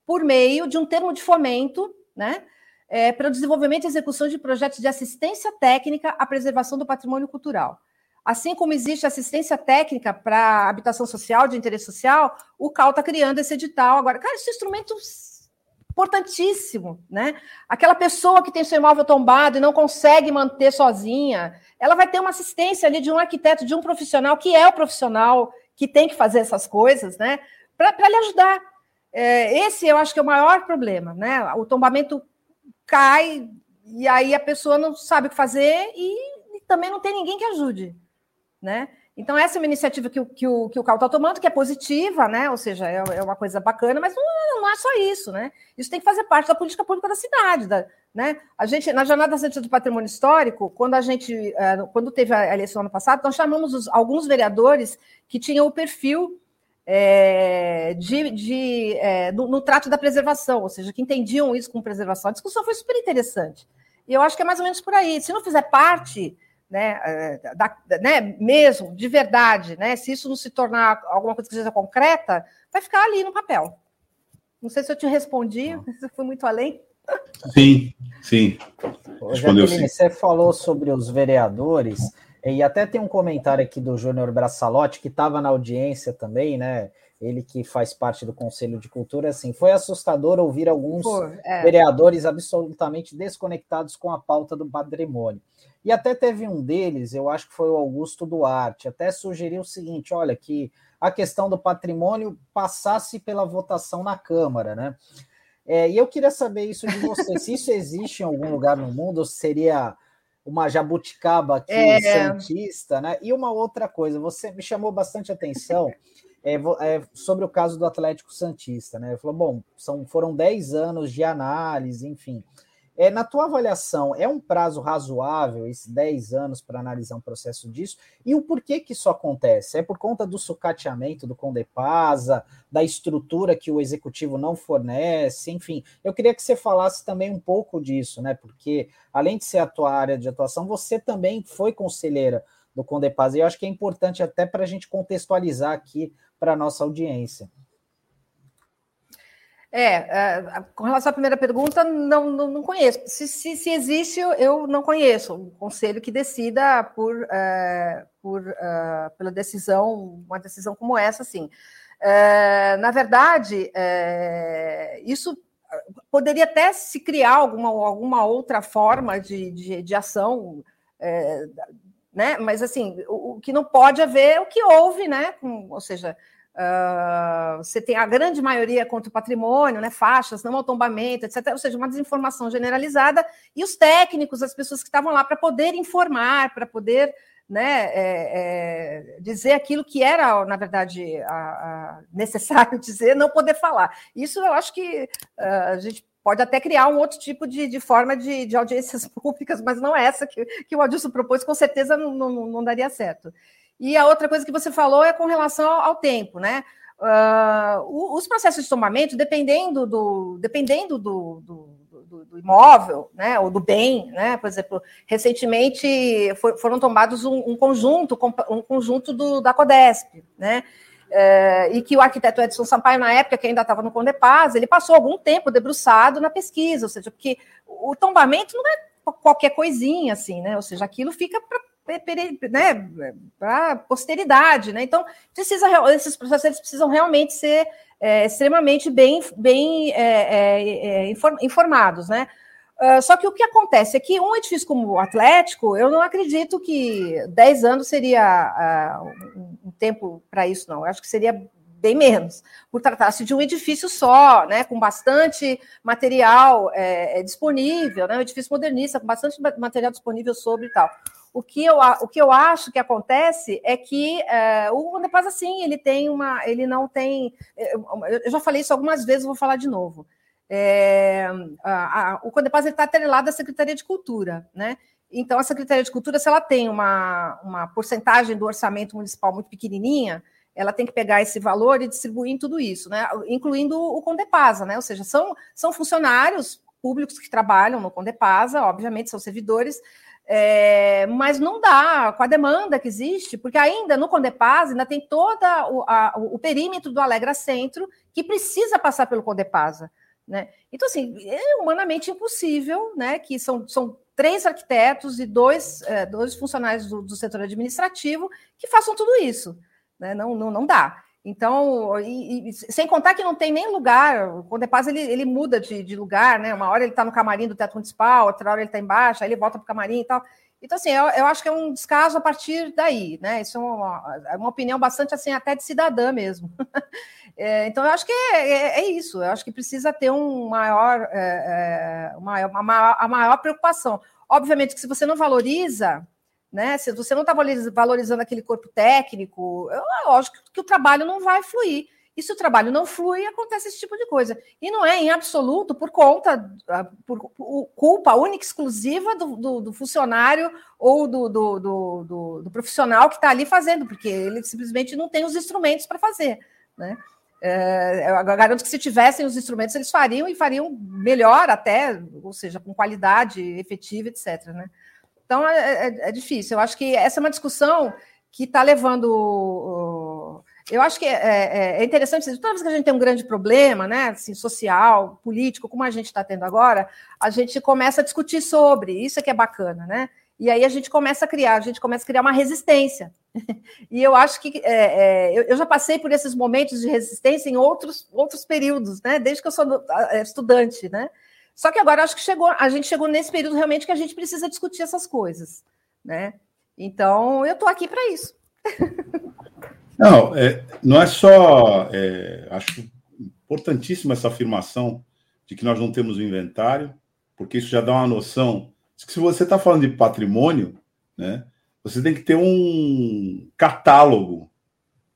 por meio de um termo de fomento, né? É, para o desenvolvimento e execução de projetos de assistência técnica à preservação do patrimônio cultural. Assim como existe assistência técnica para habitação social, de interesse social, o C A U está criando esse edital agora. Cara, esse instrumento... importantíssimo, né? Aquela pessoa que tem seu imóvel tombado e não consegue manter sozinha, ela vai ter uma assistência ali de um arquiteto, de um profissional, que é o profissional que tem que fazer essas coisas, né? Para lhe ajudar. É, esse eu acho que é o maior problema, né? O tombamento cai e aí a pessoa não sabe o que fazer e, e também não tem ninguém que ajude, né? Então, essa é uma iniciativa que, que o que o C A U está tomando, que é positiva, né? Ou seja, é, é uma coisa bacana, mas não, não é só isso, né? Isso tem que fazer parte da política pública da cidade, da, né? A gente, na Jornada Santista do Patrimônio Histórico, quando a gente, quando teve a eleição ano passado, nós chamamos os, alguns vereadores que tinham o perfil é, de, de, é, no, no trato da preservação, ou seja, que entendiam isso com preservação. A discussão foi super interessante. E eu acho que é mais ou menos por aí. Se não fizer parte... Né, da, né, mesmo, de verdade, né, se isso não se tornar alguma coisa que seja concreta, vai ficar ali no papel. Não sei se eu te respondi, se foi muito além. Sim, sim. Ô, Jaqueline, você falou sobre os vereadores, e até tem um comentário aqui do Júnior Braçalotti, que estava na audiência também, né? Ele que faz parte do Conselho de Cultura, assim, foi assustador ouvir alguns Pô, é. vereadores absolutamente desconectados com a pauta do patrimônio. E até teve um deles, eu acho que foi o Augusto Duarte, até sugeriu o seguinte, olha, que a questão do patrimônio passasse pela votação na Câmara, né? É, e eu queria saber isso de você, se isso existe em algum lugar no mundo, seria uma jabuticaba aqui, é. santista, né? E uma outra coisa, você me chamou bastante atenção é, é, sobre o caso do Atlético Santista, né? Ele falou, bom, são, foram dez anos de análise, enfim... É, na tua avaliação, é um prazo razoável, esses dez anos, para analisar um processo disso? E o porquê que isso acontece? É por conta do sucateamento do Condepasa, da estrutura que o executivo não fornece, enfim. Eu queria que você falasse também um pouco disso, né? Porque, além de ser a tua área de atuação, você também foi conselheira do Condepasa. E eu acho que é importante até para a gente contextualizar aqui para a nossa audiência. É, é, com relação à primeira pergunta, não, não, não conheço. Se, se, se existe, eu não conheço um conselho que decida por, é, por, é, pela decisão, uma decisão como essa, sim. É, na verdade, é, isso poderia até se criar alguma, alguma outra forma de, de, de ação, é, né? Mas, assim, o, o que não pode haver é o que houve, né? Com, ou seja... Uh, você tem a grande maioria contra o patrimônio, né, faixas, não ao tombamento, etcétera. Ou seja, uma desinformação generalizada e os técnicos, as pessoas que estavam lá para poder informar, para poder, né, é, é, dizer aquilo que era, na verdade, a, a necessário dizer, não poder falar. Isso eu acho que uh, a gente pode até criar um outro tipo de, de forma de, de audiências públicas, mas não essa que, que o Adilson propôs, com certeza não, não, não daria certo. E a outra coisa que você falou é com relação ao tempo, né? Uh, os processos de tombamento, dependendo do, dependendo do, do, do, do imóvel, né? Ou do bem, né? Por exemplo, recentemente for, foram tombados um, um conjunto, um conjunto do, da Codesp, né? Uh, e que o arquiteto Edson Sampaio, na época que ainda estava no Condepasa, ele passou algum tempo debruçado na pesquisa, ou seja, porque o tombamento não é qualquer coisinha, assim, né? Ou seja, aquilo fica para Né, para a posteridade, né? Então, precisa, esses processos precisam realmente ser é, extremamente bem, bem é, é, informados, né? Uh, só que o que acontece é que um edifício como o Atlético, eu não acredito que dez anos seria uh, um tempo para isso, não. Eu acho que seria bem menos, por tratar-se de um edifício só, né, com bastante material é, disponível, né, um edifício modernista, com bastante material disponível sobre e tal. O que, eu, o que eu acho que acontece é que é, o Condepasa, sim, ele tem uma. Ele não tem. Eu já falei isso algumas vezes, vou falar de novo. É, a, a, o Condepasa está atrelado à Secretaria de Cultura, né? Então, a Secretaria de Cultura, se ela tem uma, uma porcentagem do orçamento municipal muito pequenininha, ela tem que pegar esse valor e distribuir em tudo isso, né? Incluindo o Condepasa, né? Ou seja, são, são funcionários públicos que trabalham no Condepasa, obviamente são servidores. É, mas não dá, com a demanda que existe, porque ainda no Condepasa ainda tem todo o perímetro do Alegra Centro que precisa passar pelo Condepasa, né? Então, assim, é humanamente impossível, né? Que são, são três arquitetos e dois, é, dois funcionários do, do setor administrativo que façam tudo isso, né? Não, não, não dá. Então, e, e, sem contar que não tem nem lugar, o Condepasa ele, ele muda de, de lugar, né? Uma hora ele está no camarim do Teatro Municipal, outra hora ele está embaixo, aí ele volta para o camarim e tal. Então, assim, eu, eu acho que é um descaso a partir daí, né? Isso é uma, é uma opinião bastante, assim, até de cidadã mesmo. É, então, eu acho que é, é, é isso, eu acho que precisa ter um maior, é, é, uma, uma maior, a maior preocupação. Obviamente que se você não valoriza... Né? Se você não está valorizando aquele corpo técnico, é lógico que o trabalho não vai fluir. E se o trabalho não flui, acontece esse tipo de coisa. E não é em absoluto por conta, por culpa única e exclusiva do, do, do funcionário ou do, do, do, do, do profissional que está ali fazendo, porque ele simplesmente não tem os instrumentos para fazer, né? É, eu garanto que se tivessem os instrumentos, eles fariam e fariam melhor até, ou seja, com qualidade efetiva, etcétera, né? Então, é, é, é difícil. Eu acho que essa é uma discussão que está levando... Eu acho que é, é, é interessante... Toda vez que a gente tem um grande problema, né, assim, social, político, como a gente está tendo agora, a gente começa a discutir sobre. Isso é que é bacana, né? E aí a gente começa a criar, a gente começa a criar uma resistência. E eu acho que... É, é, eu já passei por esses momentos de resistência em outros, outros períodos, né? Desde que eu sou estudante, né? Só que agora acho que chegou, a gente chegou nesse período realmente que a gente precisa discutir essas coisas, né? Então, eu estou aqui para isso. Não, é, não é só... É, acho importantíssima essa afirmação de que nós não temos o inventário, porque isso já dá uma noção de que se você está falando de patrimônio, né, você tem que ter um catálogo.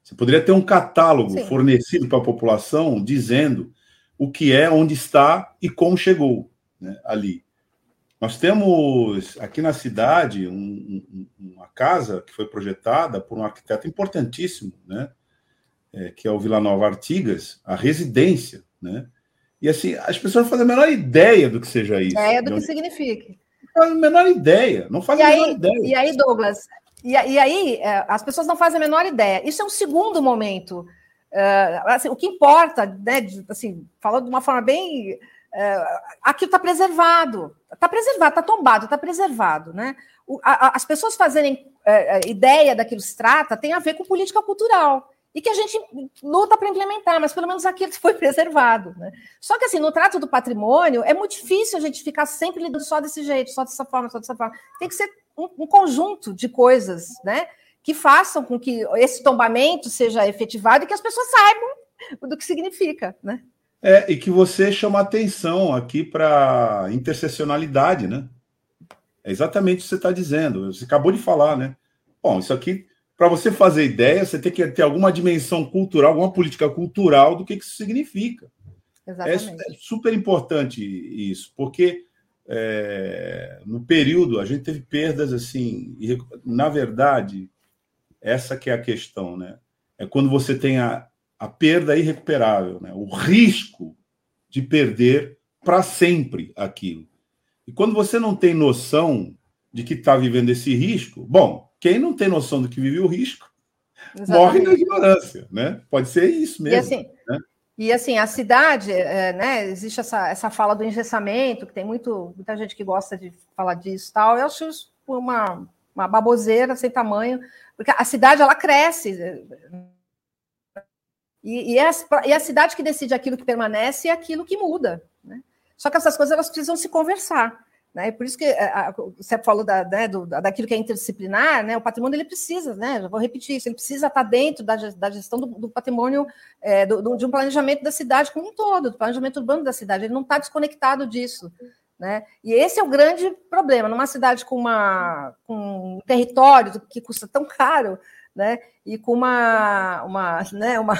Você poderia ter um catálogo, sim, fornecido para a população dizendo... o que é, onde está e como chegou, né, ali. Nós temos aqui na cidade um, um, uma casa que foi projetada por um arquiteto importantíssimo, né, é, que é o Vila Nova Artigas, a residência, né, e assim, as pessoas não fazem a menor ideia do que seja isso. Ideia do que significa. Não fazem a menor ideia, não fazem a menor ideia. E aí, Douglas, e, e aí as pessoas não fazem a menor ideia. Isso é um segundo momento Uh, assim, o que importa, né, de, assim, falando de uma forma bem... Uh, aquilo está preservado, está preservado, está tombado, está preservado. Né? O, a, as pessoas fazerem uh, ideia daquilo que se trata tem a ver com política cultural, e que a gente luta para implementar, mas pelo menos aquilo foi preservado. Né? Só que, assim, no trato do patrimônio, é muito difícil a gente ficar sempre lidando só desse jeito, só dessa forma, só dessa forma. Tem que ser um, um conjunto de coisas, né, que façam com que esse tombamento seja efetivado e que as pessoas saibam do que significa, né? É, e que você chama atenção aqui para a interseccionalidade, né? É exatamente o que você está dizendo, você acabou de falar, né? Bom, isso aqui, para você fazer ideia, você tem que ter alguma dimensão cultural, alguma política cultural do que isso significa. Exatamente. É, é super importante isso, porque é, no período a gente teve perdas, assim, e, na verdade, essa que é a questão, né? É quando você tem a A perda é irrecuperável, né? O risco de perder para sempre aquilo. E quando você não tem noção de que está vivendo esse risco, bom, quem não tem noção do que vive o risco, exatamente, morre na ignorância, né? Pode ser isso mesmo. E assim, né? E assim a cidade, é, né? Existe essa, essa fala do engessamento, que tem muito, muita gente que gosta de falar disso e tal. Eu acho isso uma, uma baboseira sem tamanho, porque a cidade, ela cresce... E, e, é a, e é a cidade que decide aquilo que permanece e aquilo que muda. Né? Só que essas coisas, elas precisam se conversar. Né? Por isso que a, a, você falou da, né, do, daquilo que é interdisciplinar, né? O patrimônio, ele precisa, né? Já vou repetir isso, ele precisa estar dentro da, da gestão do, do patrimônio, é, do, do, de um planejamento da cidade como um todo, do planejamento urbano da cidade, ele não está desconectado disso. Né? E esse é o grande problema. Numa cidade com, uma, com um território que custa tão caro, né? E com uma, uma, né? uma,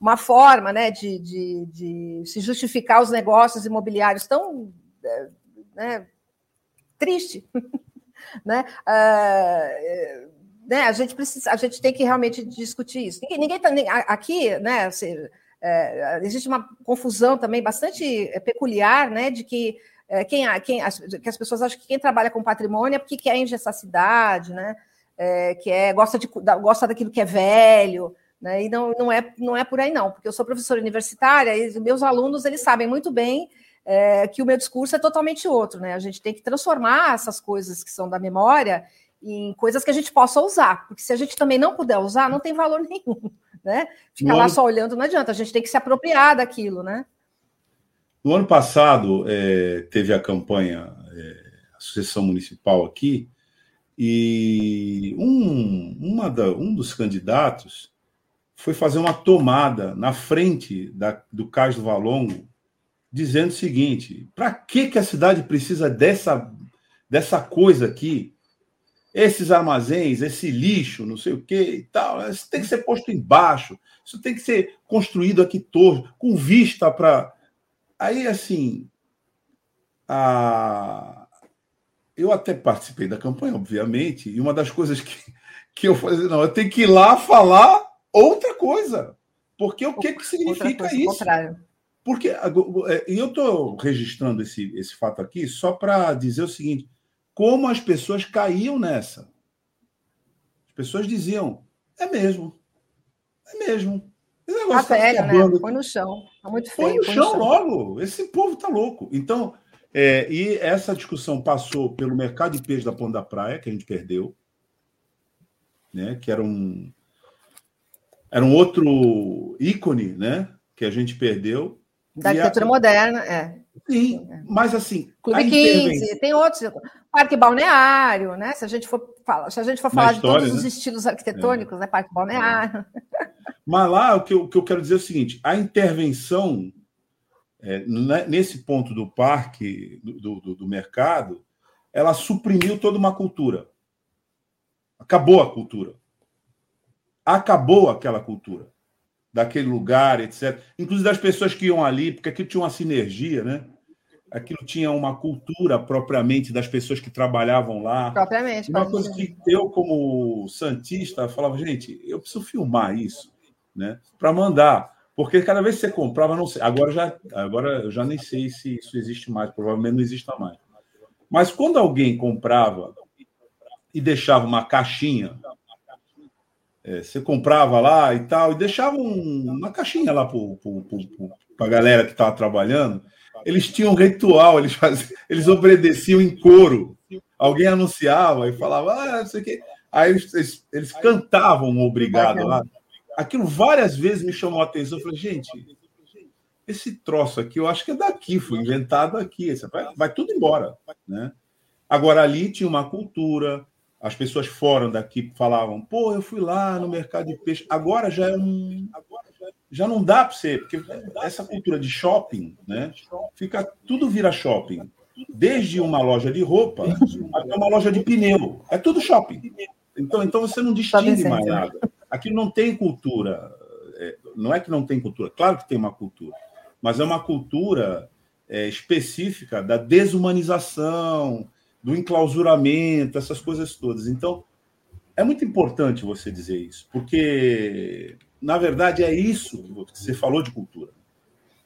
uma forma, né? de, de, de se justificar os negócios imobiliários tão, né? triste. Né? Uh, né? A gente precisa, a gente tem que realmente discutir isso. Ninguém, ninguém tá, aqui, né? Assim, é, existe uma confusão também bastante peculiar, né? De que, é, quem, quem, as, que as pessoas acham que quem trabalha com patrimônio é porque quer engessar a cidade, né? É, que é, gosta, de, gosta daquilo que é velho, né? E não, não, é, não é por aí não, porque eu sou professora universitária e meus alunos, eles sabem muito bem é, que o meu discurso é totalmente outro, né? A gente tem que transformar essas coisas que são da memória em coisas que a gente possa usar, porque se a gente também não puder usar, não tem valor nenhum, né? Ficar lá só olhando não adianta, a gente tem que se apropriar daquilo, né? No ano passado é, teve a campanha, é, a sucessão municipal aqui, e um, uma da, um dos candidatos foi fazer uma tomada na frente da, do Cais do Valongo, dizendo o seguinte: para que, que a cidade precisa dessa, dessa coisa aqui? Esses armazéns, esse lixo, não sei o que e tal, isso tem que ser posto embaixo, isso tem que ser construído aqui todo, com vista para... Aí, assim... a Eu até participei da campanha, obviamente, e uma das coisas que, que eu fazia, não, eu tenho que ir lá falar outra coisa, porque o que, que significa coisa, isso? Porque, e eu estou registrando esse, esse fato aqui só para dizer o seguinte, como as pessoas caíam nessa. As pessoas diziam, é mesmo, é mesmo. Esse negócio tá velho, né? Põe no chão, tá muito feio. Põe no, põe chão, no chão logo, esse povo tá louco. Então... É, e essa discussão passou pelo mercado de peixe da Ponta da Praia, que a gente perdeu, né? Que era um, era um outro ícone, né? Que a gente perdeu. Da arquitetura a... moderna, é. Sim, é. Mas assim... Clube intervenção... quinze, tem outros, Parque Balneário, né? Se a gente for falar, se a gente for falar história, de todos, né, os estilos arquitetônicos, é, né? Parque Balneário. É. Mas lá, o que, eu, o que eu quero dizer é o seguinte, a intervenção... É, nesse ponto do parque, do, do, do mercado, ela suprimiu toda uma cultura. Acabou a cultura. Acabou aquela cultura. Daquele lugar, etcétera. Inclusive das pessoas que iam ali, porque aquilo tinha uma sinergia, né? Aquilo tinha uma cultura propriamente das pessoas que trabalhavam lá. Propriamente. Uma coisa ser. Que eu, como santista, falava, gente, eu preciso filmar isso, né? Para mandar... Porque cada vez que você comprava, não sei. Agora, já, agora eu já nem sei se isso existe mais, provavelmente não exista mais. Mas quando alguém comprava e deixava uma caixinha É, você comprava lá e tal, e deixava um, uma caixinha lá para a galera que estava trabalhando. Eles tinham um ritual, eles, faziam, eles obedeciam em coro. Alguém anunciava e falava, ah, não sei o quê. Aí eles, eles, eles cantavam obrigado lá. Aquilo várias vezes me chamou a atenção. Eu falei, gente, esse troço aqui, eu acho que é daqui, foi inventado aqui. Vai, vai tudo embora, né? Agora, ali tinha uma cultura, as pessoas fora daqui falavam, pô, eu fui lá no mercado de peixe. Agora já é um... Agora já não dá para ser, porque essa cultura de shopping, né? Fica, tudo vira shopping. Desde uma loja de roupa até uma loja de pneu. É tudo shopping. Então, então você não distingue mais nada. Aqui não tem cultura. Não é que não tem cultura. Claro que tem uma cultura. Mas é uma cultura é, específica da desumanização, do enclausuramento, essas coisas todas. Então, é muito importante você dizer isso, porque... Na verdade, é isso que você falou de cultura.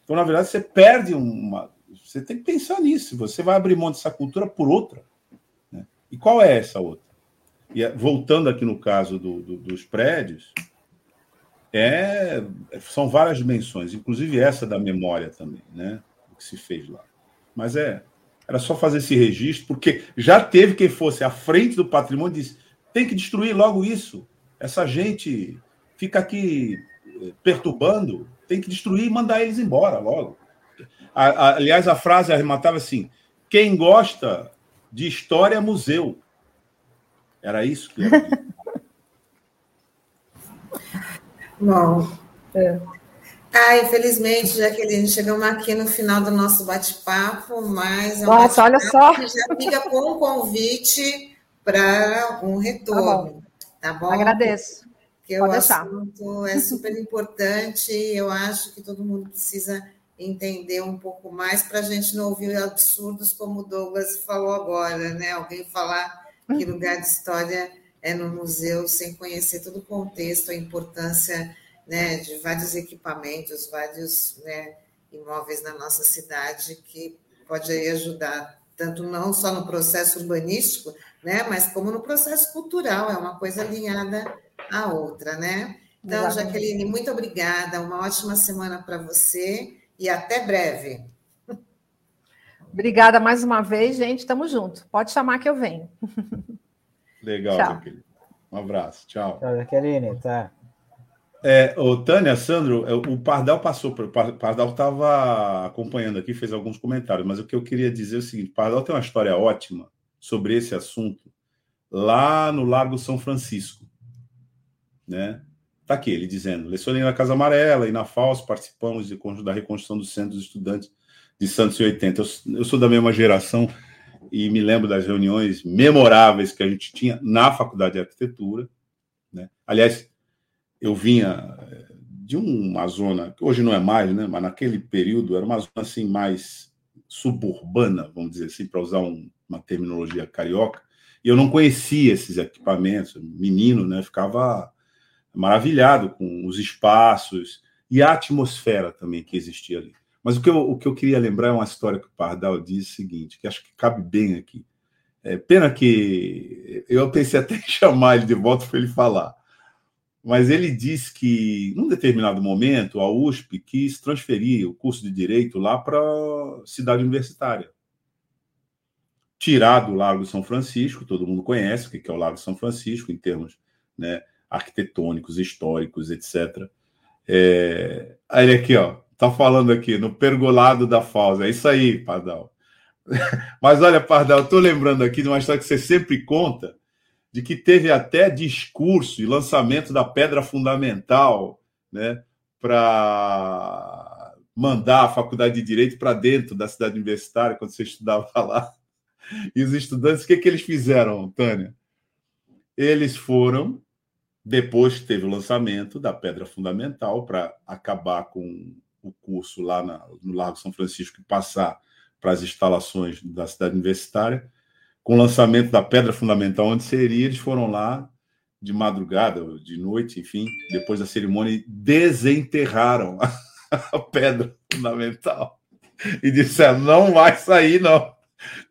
Então, na verdade, você perde uma... Você tem que pensar nisso. Você vai abrir mão dessa cultura por outra, né? E qual é essa outra? E voltando aqui no caso do, do, dos prédios, é... são várias dimensões, inclusive essa da memória também, né? O que se fez lá. Mas é... era só fazer esse registro, porque já teve quem fosse à frente do patrimônio e disse, tem que destruir logo isso. Essa gente... fica aqui perturbando, tem que destruir e mandar eles embora logo. A, a, aliás, a frase arrematava assim, quem gosta de história é museu. Era isso que era. Bom, é. Ah, infelizmente, Jaqueline, chegamos aqui no final do nosso bate-papo, mas... É um Nossa, bate-papo, olha só! Que já fica com um convite para um retorno. Tá bom? Tá bom? Agradeço. Porque o assunto é super importante e eu acho que todo mundo precisa entender um pouco mais para a gente não ouvir absurdos como o Douglas falou agora, né? Alguém falar que lugar de história é no museu sem conhecer todo o contexto, a importância, né, de vários equipamentos, vários, né, imóveis na nossa cidade que pode aí ajudar, tanto não só no processo urbanístico, né, mas como no processo cultural, é uma coisa alinhada a outra, né? Então, exatamente. Jaqueline, muito obrigada, uma ótima semana para você e até breve. Obrigada mais uma vez, gente, tamo junto. Pode chamar que eu venho. Legal, tchau. Jaqueline. Um abraço, tchau. Tchau, Jaqueline, tá. É, ô, Tânia, Sandro, o Pardal passou, o Pardal estava acompanhando aqui, fez alguns comentários, mas o que eu queria dizer é o seguinte, o Pardal tem uma história ótima sobre esse assunto lá no Largo São Francisco. Né? Tá aqui, ele dizendo, lecionei na Casa Amarela e na FAUS, participamos de, da reconstrução do Centro dos Estudantes de Santos em oitenta. Eu, eu sou da mesma geração e me lembro das reuniões memoráveis que a gente tinha na Faculdade de Arquitetura, né? Aliás, eu vinha de uma zona, que hoje não é mais, né? Mas naquele período era uma zona assim, mais suburbana, vamos dizer assim, para usar um, uma terminologia carioca, e eu não conhecia esses equipamentos, menino, né? Ficava maravilhado com os espaços e a atmosfera também que existia ali. Mas o que eu, o que eu queria lembrar é uma história que o Pardal disse, o seguinte, que acho que cabe bem aqui. É, pena que eu pensei até em chamar ele de volta para ele falar, mas ele disse que, num determinado momento, a U S P quis transferir o curso de Direito lá para a cidade universitária. Tirar do Largo São Francisco, todo mundo conhece o que é o Largo São Francisco, em termos, né, arquitetônicos, históricos, etcétera. É... Aí ele aqui, ó, tá falando aqui, no pergolado da FAUS. É isso aí, Pardal. Mas olha, Pardal, eu tô lembrando aqui de uma história que você sempre conta, de que teve até discurso e lançamento da pedra fundamental, né, para mandar a Faculdade de Direito para dentro da cidade universitária, quando você estudava lá. E os estudantes, o que, que eles fizeram, Tânia? Eles foram... Depois teve o lançamento da Pedra Fundamental para acabar com o curso lá na, no Largo São Francisco e passar para as instalações da cidade universitária. Com o lançamento da Pedra Fundamental, onde seria, eles foram lá de madrugada, de noite, enfim, depois da cerimônia, e desenterraram a, a Pedra Fundamental e disseram, não vai sair, não.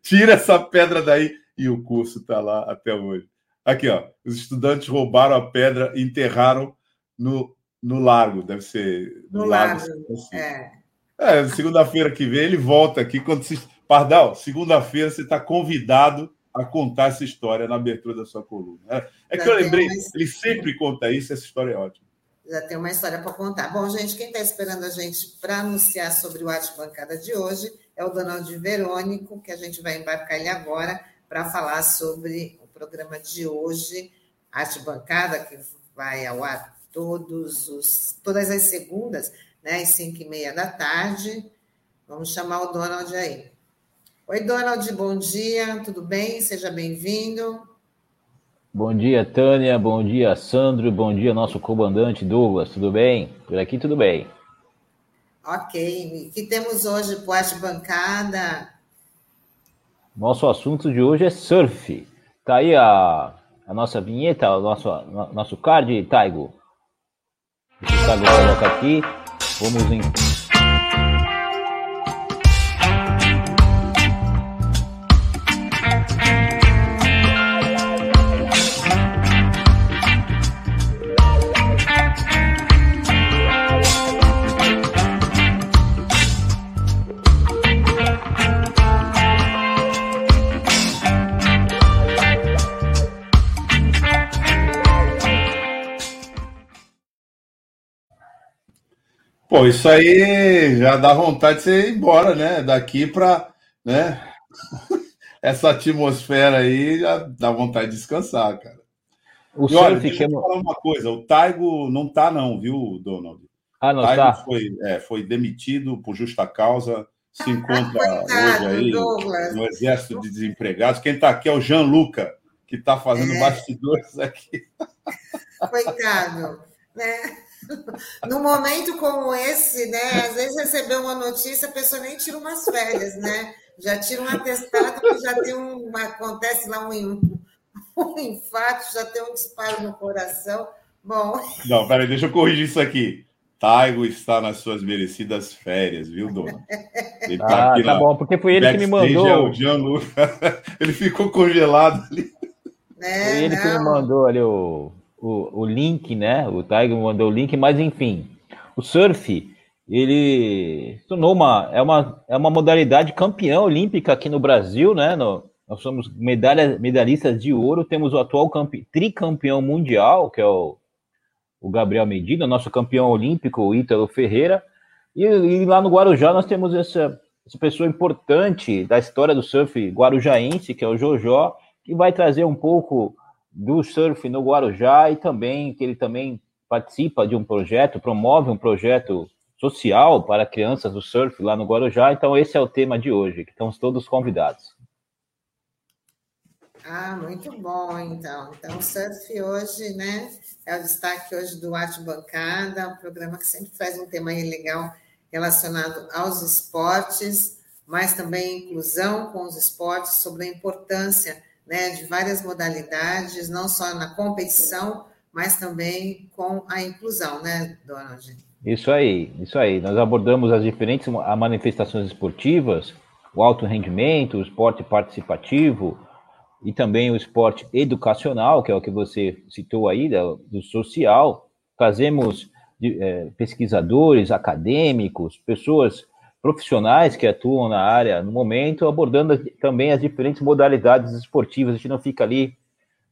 Tira essa pedra daí. E o curso está lá até hoje. Aqui, ó. Os estudantes roubaram a pedra e enterraram no, no largo. Deve ser... No, no largo, largo assim. é. É, segunda-feira que vem ele volta aqui. Quando se... Pardal, segunda-feira você está convidado a contar essa história na abertura da sua coluna. É, é que eu lembrei, uma... ele sempre conta isso, essa história é ótima. Já tem uma história para contar. Bom, gente, quem está esperando a gente para anunciar sobre o Arquibancada de hoje é o Donald Verônico, que a gente vai embarcar ele agora para falar sobre o programa de hoje, Arquibancada, que vai ao ar todos os, todas as segundas, né, às cinco e meia da tarde. Vamos chamar o Donald aí. Oi, Donald, bom dia, tudo bem? Seja bem-vindo. Bom dia, Tânia, bom dia, Sandro, bom dia, nosso comandante Douglas, tudo bem? Por aqui tudo bem. Ok, o que temos hoje para o Arquibancada? Nosso assunto de hoje é surf. Está aí a, a nossa vinheta, o nosso, nosso card, Taigo. O Taigo coloca aqui. Vamos em... Pô, isso aí já dá vontade de você ir embora, né? Daqui para, né? Essa atmosfera aí já dá vontade de descansar, cara. O e olha, deixa eu falar uma coisa. O Taigo não tá não, viu, Donald? Ah, não Taigo tá? Foi, é, foi demitido por justa causa. Se encontra ah, coitado, hoje aí Douglas. No Exército de Desempregados. Quem tá aqui é o Gianluca, que tá fazendo é. bastidores aqui. Coitado, né? Num momento como esse, né? Às vezes receber uma notícia, a pessoa nem tira umas férias, né? Já tira um atestado, já tem um. Acontece lá um, um infarto, já tem um disparo no coração. Bom. Não, peraí, deixa eu corrigir isso aqui. Taigo está nas suas merecidas férias, viu, dona? Ele tá ah, aqui tá na... bom, porque foi ele que me mandou. É o Gianluca. Ele ficou congelado ali. É, foi ele não. que me mandou ali o. O, o link, né? O Tiger mandou o link, mas enfim, o surf, ele tornou uma é, uma é uma modalidade campeã olímpica aqui no Brasil, né? No, nós somos medalha, medalhistas de ouro, temos o atual campe, tricampeão mundial, que é o, o Gabriel Medina, nosso campeão olímpico, o Ítalo Ferreira, e, e lá no Guarujá nós temos essa, essa pessoa importante da história do surf guarujaense, que é o Jojó, que vai trazer um pouco do surf no Guarujá e também que ele também participa de um projeto, promove um projeto social para crianças do surf lá no Guarujá. Então esse é o tema de hoje, que estamos todos convidados. Ah, muito bom, então. Então o surf hoje, né, é o destaque hoje do Arquibancada, um programa que sempre traz um tema legal relacionado aos esportes, mas também inclusão com os esportes, sobre a importância, né, de várias modalidades, não só na competição, mas também com a inclusão, né, Donald? Isso aí, isso aí. Nós abordamos as diferentes manifestações esportivas, o alto rendimento, o esporte participativo e também o esporte educacional, que é o que você citou aí, do social. Trazemos é, pesquisadores, acadêmicos, pessoas... profissionais que atuam na área no momento, abordando também as diferentes modalidades esportivas. A gente não fica ali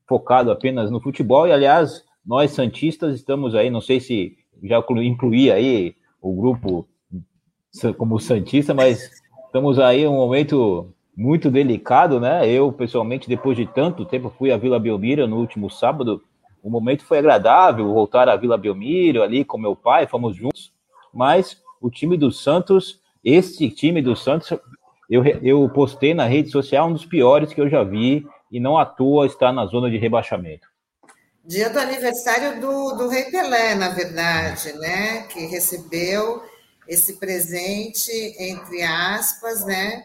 focado apenas no futebol, e aliás, nós santistas estamos aí, não sei se já incluí aí o grupo como santista, mas estamos aí em um momento muito delicado, né? Eu, pessoalmente, depois de tanto tempo, fui à Vila Belmiro no último sábado, o momento foi agradável, voltar à Vila Belmiro ali com meu pai, fomos juntos, mas o time do Santos... Este time do Santos, eu, eu postei na rede social, um dos piores que eu já vi, e não à toa está na zona de rebaixamento. Dia do aniversário do, do Rei Pelé, na verdade, né? Que recebeu esse presente, entre aspas, né?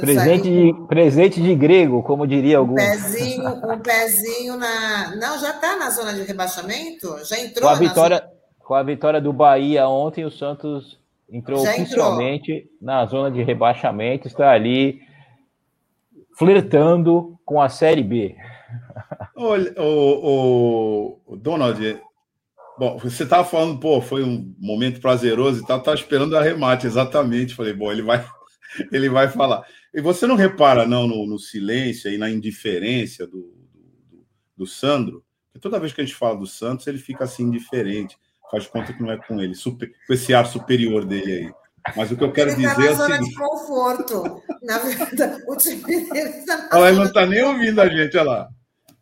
Presente de, presente de grego, como diria alguns. Um pezinho, um pezinho na... Não, já está na zona de rebaixamento? Já entrou com a vitória, na zona... Com a vitória do Bahia ontem, o Santos... Entrou Já oficialmente entrou. na zona de rebaixamento, está ali flertando com a Série B. Olha, o, o, o Donald, bom, você estava falando, pô, foi um momento prazeroso e tal, estava esperando o arremate, exatamente. Falei, bom, ele vai, ele vai falar. E você não repara, não, no, no silêncio e na indiferença do, do, do Sandro? Porque toda vez que a gente fala do Santos, ele fica assim, indiferente, faz conta que não é com ele, super, com esse ar superior dele aí. Mas o que eu quero ele dizer tá é o seguinte... Ele está na zona de conforto. Na verdade, o time dele tá na... Ele não está nem ouvindo a gente, olha lá.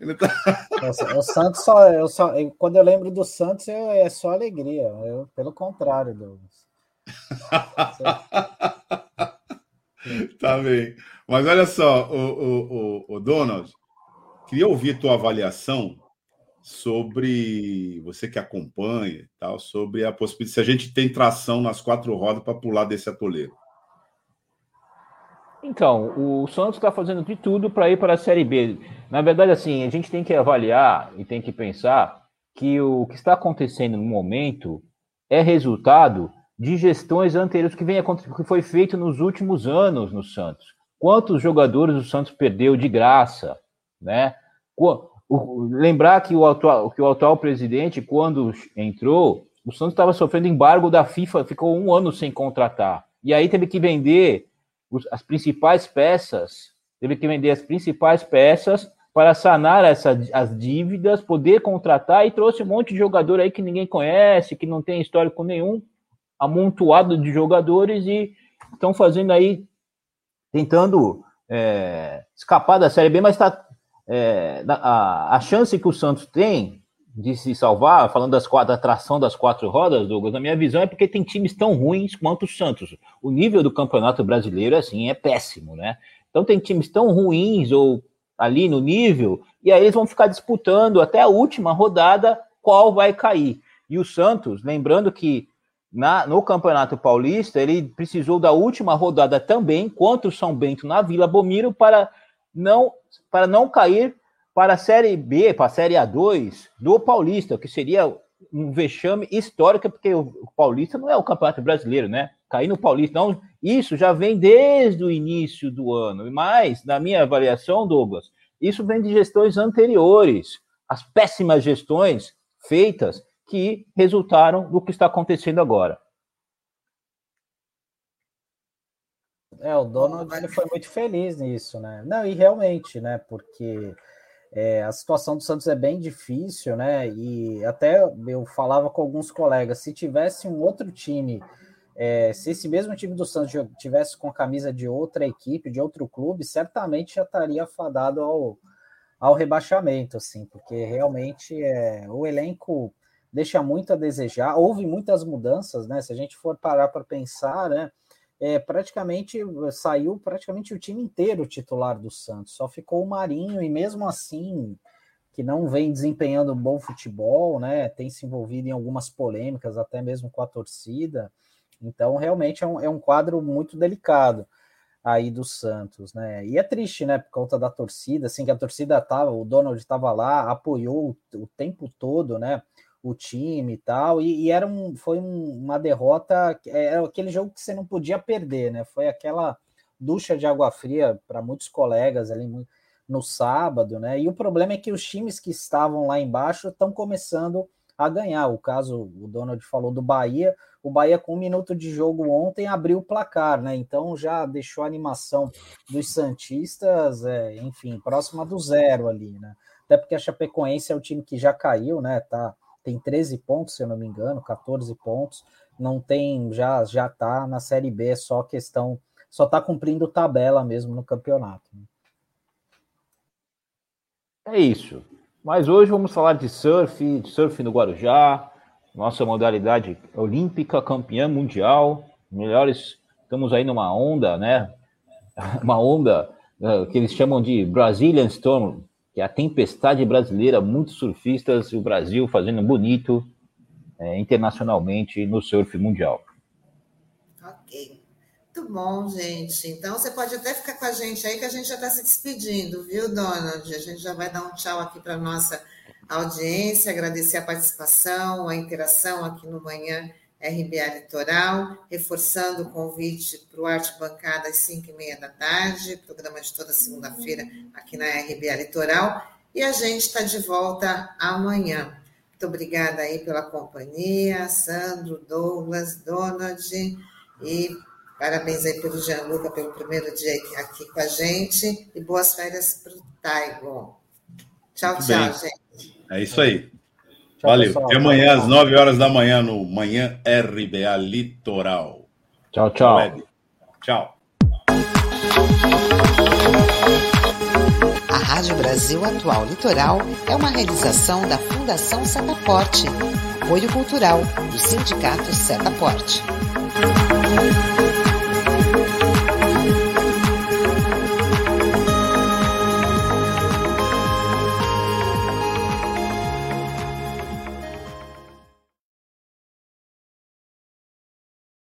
Ele tá... Nossa, o Santos só, eu só... Quando eu lembro do Santos, eu, é só alegria. Eu, pelo contrário, Douglas. Tá bem. Mas olha só, o, o, o Donald, queria ouvir tua avaliação sobre você que acompanha, tal, sobre a possibilidade, se a gente tem tração nas quatro rodas para pular desse atoleiro. Então, o Santos está fazendo de tudo para ir para a Série B. Na verdade, assim, a gente tem que avaliar e tem que pensar que o que está acontecendo no momento é resultado de gestões anteriores que, vem, que foi feito nos últimos anos no Santos. Quantos jogadores o Santos perdeu de graça, né? Qu- Lembrar que o, atual, que o atual presidente, quando entrou, o Santos estava sofrendo embargo da FIFA, ficou um ano sem contratar. E aí teve que vender os, as principais peças, teve que vender as principais peças para sanar essa, as dívidas, poder contratar, e trouxe um monte de jogador aí que ninguém conhece, que não tem histórico nenhum, amontoado de jogadores, e estão fazendo aí, tentando é, escapar da Série B, mas está... É, a, a chance que o Santos tem de se salvar, falando das quatro, da tração das quatro rodas, Douglas, na minha visão é porque tem times tão ruins quanto o Santos. O nível do Campeonato Brasileiro, assim, é péssimo, né? Então tem times tão ruins ou ali no nível, e aí eles vão ficar disputando até a última rodada qual vai cair. E o Santos, lembrando que na, no Campeonato Paulista, ele precisou da última rodada também contra o São Bento na Vila Belmiro para... Não, para não cair para a Série B, para a Série A dois do Paulista, que seria um vexame histórico, porque o Paulista não é o Campeonato Brasileiro, né? Cair no Paulista, não, isso já vem desde o início do ano, mas, na minha avaliação, Douglas, isso vem de gestões anteriores, as péssimas gestões feitas que resultaram do que está acontecendo agora. É, o Donald ele foi muito feliz nisso, né? Não, e realmente, né? Porque é, a situação do Santos é bem difícil, né? E até eu falava com alguns colegas, se tivesse um outro time, é, se esse mesmo time do Santos tivesse com a camisa de outra equipe, de outro clube, certamente já estaria afadado ao, ao rebaixamento, assim, porque realmente é, o elenco deixa muito a desejar. Houve muitas mudanças, né? Se a gente for parar para pensar, né? É, praticamente saiu praticamente o time inteiro titular do Santos, só ficou o Marinho, e mesmo assim, que não vem desempenhando bom futebol, né, tem se envolvido em algumas polêmicas, até mesmo com a torcida, então realmente é um, é um quadro muito delicado aí do Santos, né, e é triste, né, por conta da torcida, assim, que a torcida tava, o Donald estava lá, apoiou o, o tempo todo, né, o time e tal, e, e era um, foi um, uma derrota, era aquele jogo que você não podia perder, né? Foi aquela ducha de água fria para muitos colegas ali no sábado, né? E o problema é que os times que estavam lá embaixo estão começando a ganhar. O caso, o Donald falou do Bahia, o Bahia com um minuto de jogo ontem abriu o placar, né? Então já deixou a animação dos santistas, é, enfim, próxima do zero ali, né? Até porque a Chapecoense é o time que já caiu, né? Tá... Tem treze pontos, se eu não me engano, catorze pontos, não tem, já, já tá na Série B, é só questão, só tá cumprindo tabela mesmo no campeonato. É isso. Mas hoje vamos falar de surf, de surf no Guarujá, nossa modalidade olímpica, campeã mundial, melhores, estamos aí numa onda, né? Uma onda que eles chamam de Brazilian Storm, que é a tempestade brasileira, muitos surfistas, o Brasil fazendo bonito é, internacionalmente no surf mundial. Ok. Muito bom, gente. Então, você pode até ficar com a gente aí, que a gente já está se despedindo, viu, Donald? A gente já vai dar um tchau aqui para a nossa audiência, agradecer a participação, a interação aqui no Manhã R B A Litoral, reforçando o convite para o Arte Bancada às cinco e meia da tarde, programa de toda segunda-feira aqui na R B A Litoral, e a gente está de volta amanhã. Muito obrigada aí pela companhia, Sandro, Douglas, Donald, e parabéns aí pelo Gianluca, pelo primeiro dia aqui com a gente, e boas férias para o Taigo. Tchau, Muito tchau, bem. gente. É isso aí. Tchau, Valeu. Pessoal. Até amanhã às nove horas da manhã no Manhã R B A Litoral. Tchau, tchau. Web. Tchau. A Rádio Brasil Atual Litoral é uma realização da Fundação Setaporte, apoio cultural do Sindicato Setaporte.